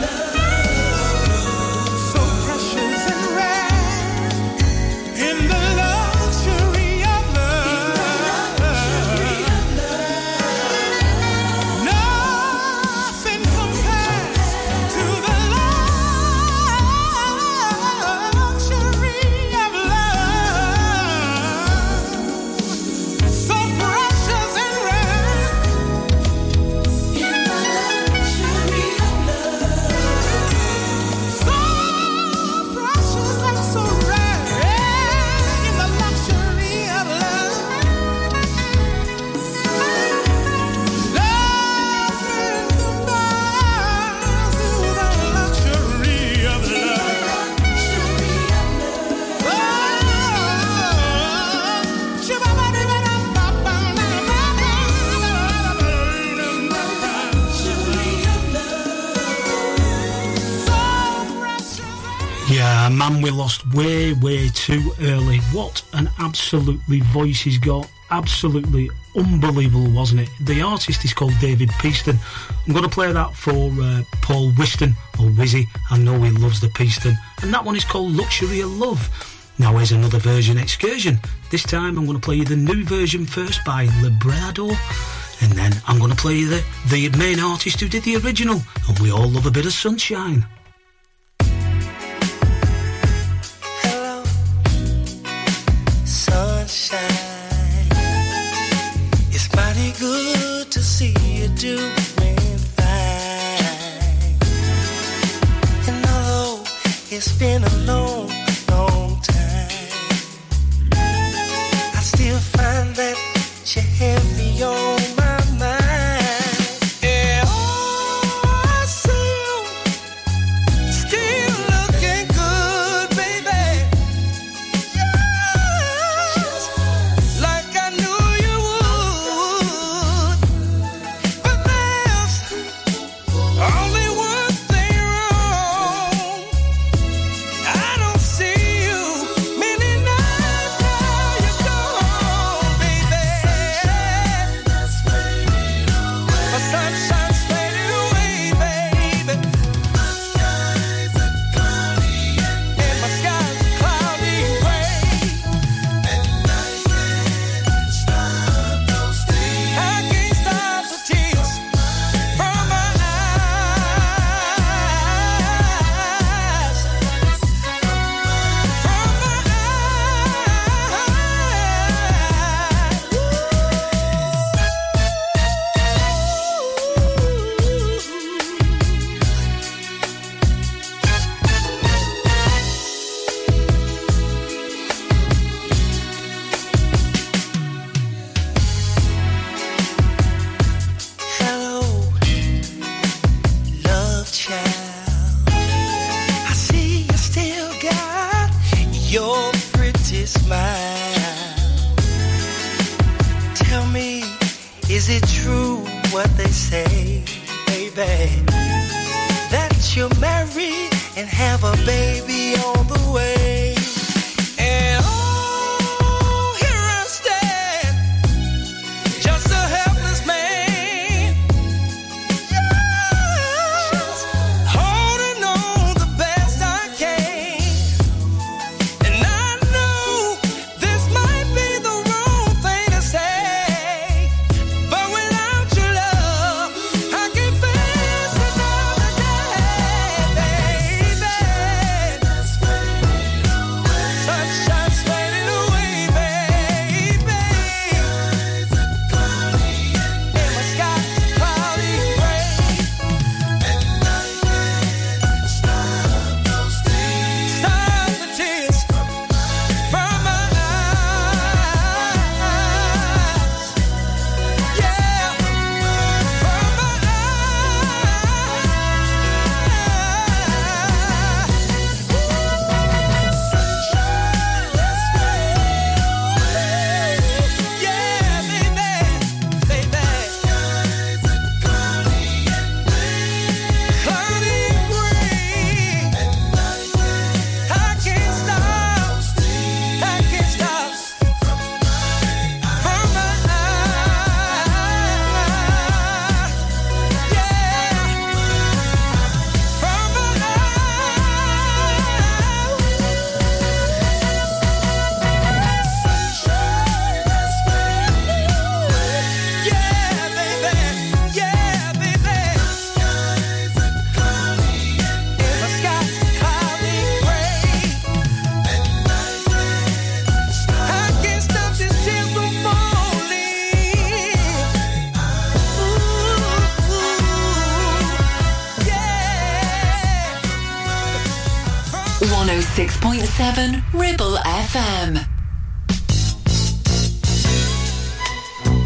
love. So precious and rare in the luxury of love. Nothing compares to the luxury of love. So precious and rare in the luxury of love. So precious and so rare in the luxury of love. Nothing compares to the luxury of love. Oh, Yeah, man, we lost way too early. What an absolutely voice he's got. Absolutely unbelievable, wasn't it? The artist is called David Peaston. I'm going to play that for Paul Whiston, or Wizzy. I know he loves the Peaston. And that one is called Luxury of Love. Now here's another version, Excursion. This time I'm going to play you the new version first by Labrador. And then I'm going to play you the main artist who did the original. And we all love a bit of sunshine. Hello, sunshine. It's mighty good to see you doing fine. And although It's been a long, long time. I still find that you have me on my mind. Yeah, oh, I see you still looking good, baby. Yes, like I knew you would. But there's only one thing wrong. I don't see you many nights now you're gone, baby. My sunshine's fading away, baby. And my sky's a cloudy gray. I can't stop the tears from my eyes. From my eyes. Hello, love child. I see you still got your pretty smile. Tell me, is it true what they say, baby? That you're married and have a baby on the way. And oh, here I stand, just a helpless man. Holding on the best I can. And I know this might be the wrong thing to say, but without your love, I can face another day, baby. Sunshine's fading away, baby. And my sky's a cloudy gray. Stop the tears from my eyes. Yeah, from my eyes. Yeah, baby, baby.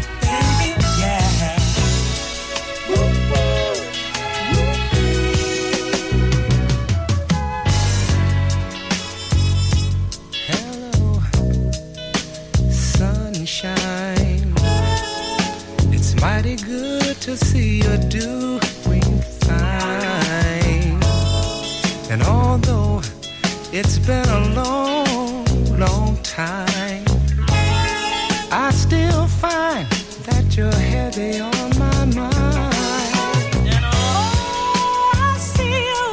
Cloudy gray. I can't stop from my eyes. Yeah, from my eyes. Yeah, baby, yeah, baby. And my sky's a cloudy gray. I can't stop this tear from falling. Ooh, yeah. 106.7 Ribble FM. Hello, sunshine. It's mighty good to see you're doing fine. And although it's been a long, long time, I still find that you're heavy on my mind. And oh, I see you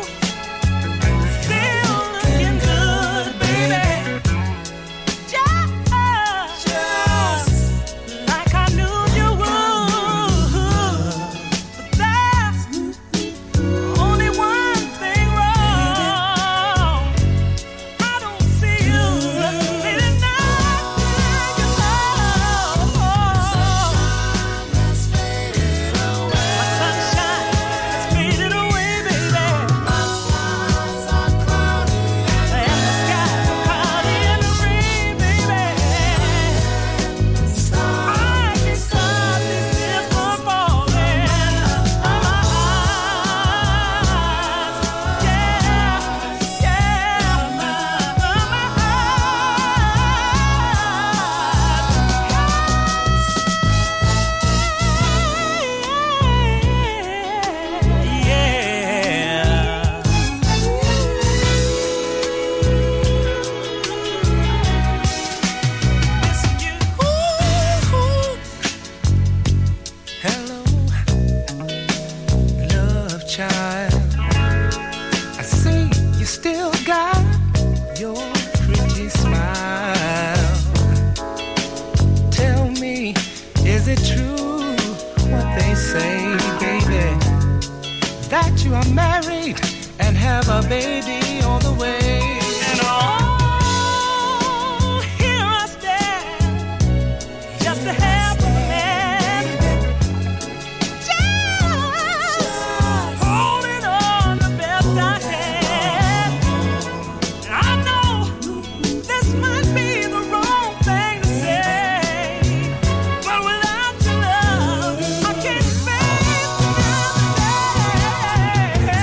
still looking good, baby. Just like I knew you would. But there's only one thing wrong. still got your pretty smile. Tell me, is it true what they say, baby, that you are married and have a baby on the way? And oh, here I stand, just to help a man, just holding on the best I can. And I know this might be the wrong thing to say, but without your love, I can't face another day.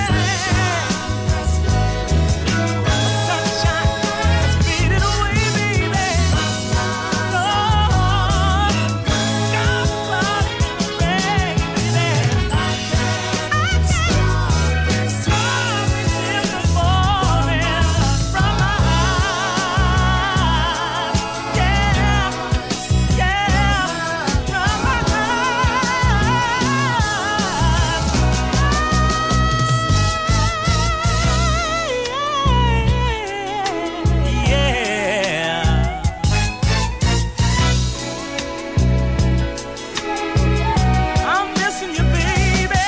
I'm missing you, baby.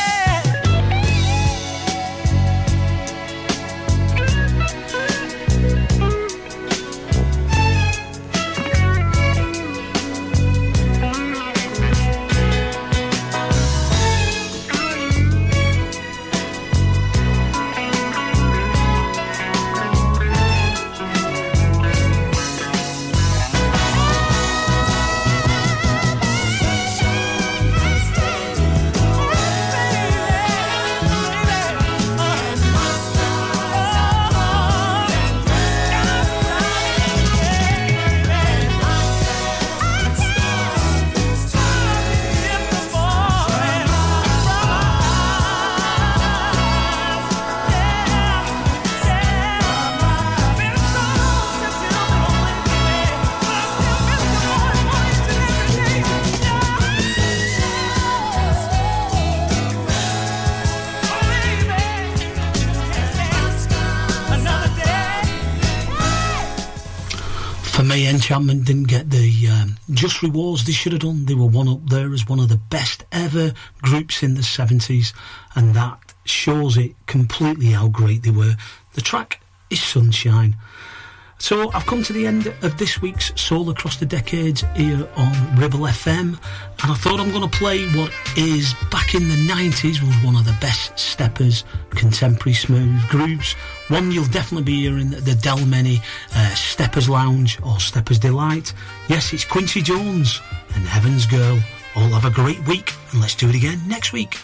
For me, Enchantment didn't get the just rewards they should have done. They were one up there as one of the best ever groups in the 70s, and that shows it completely how great they were. The track is Sunshine. So I've come to the end of this week's Soul Across the Decades here on Ribble FM, and I thought I'm going to play what is, back in the 90s, was one of the best steppers, contemporary smooth grooves. One you'll definitely be hearing at the Dalmeny Steppers Lounge or Steppers Delight. Yes, it's Quincy Jones and Heaven's Girl. All have a great week, and let's do it again next week.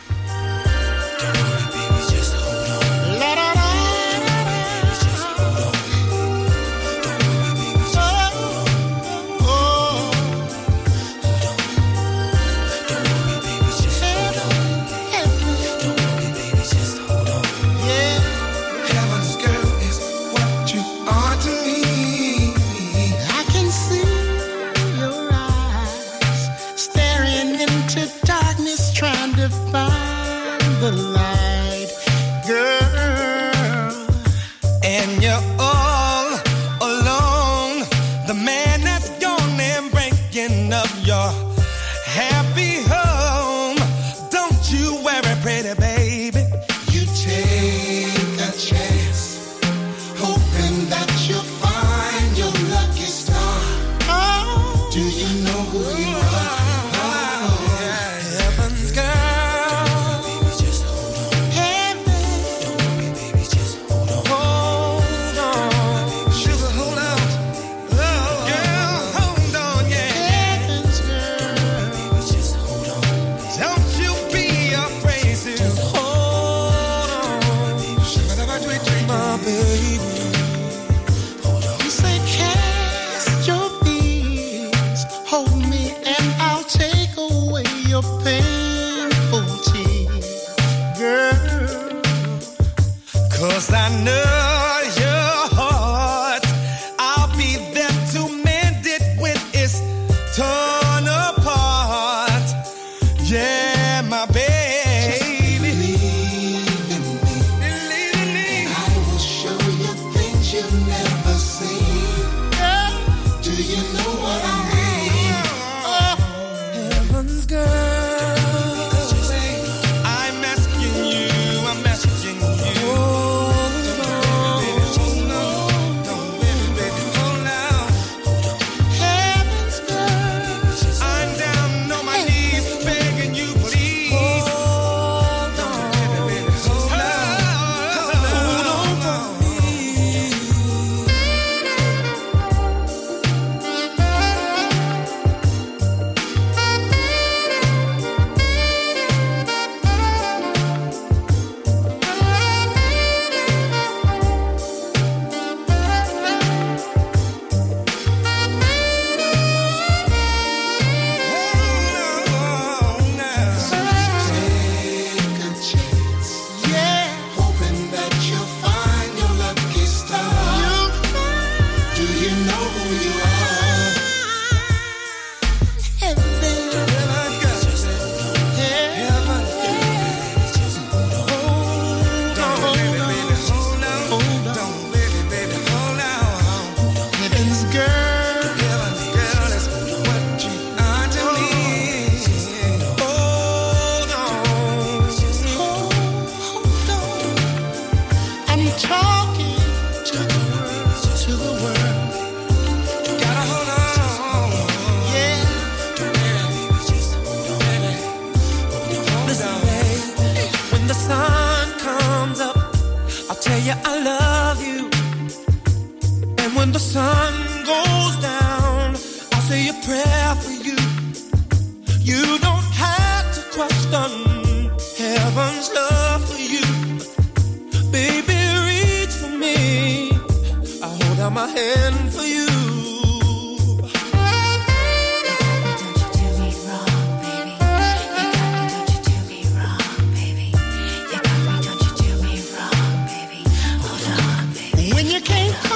Staring into darkness, trying to find You can't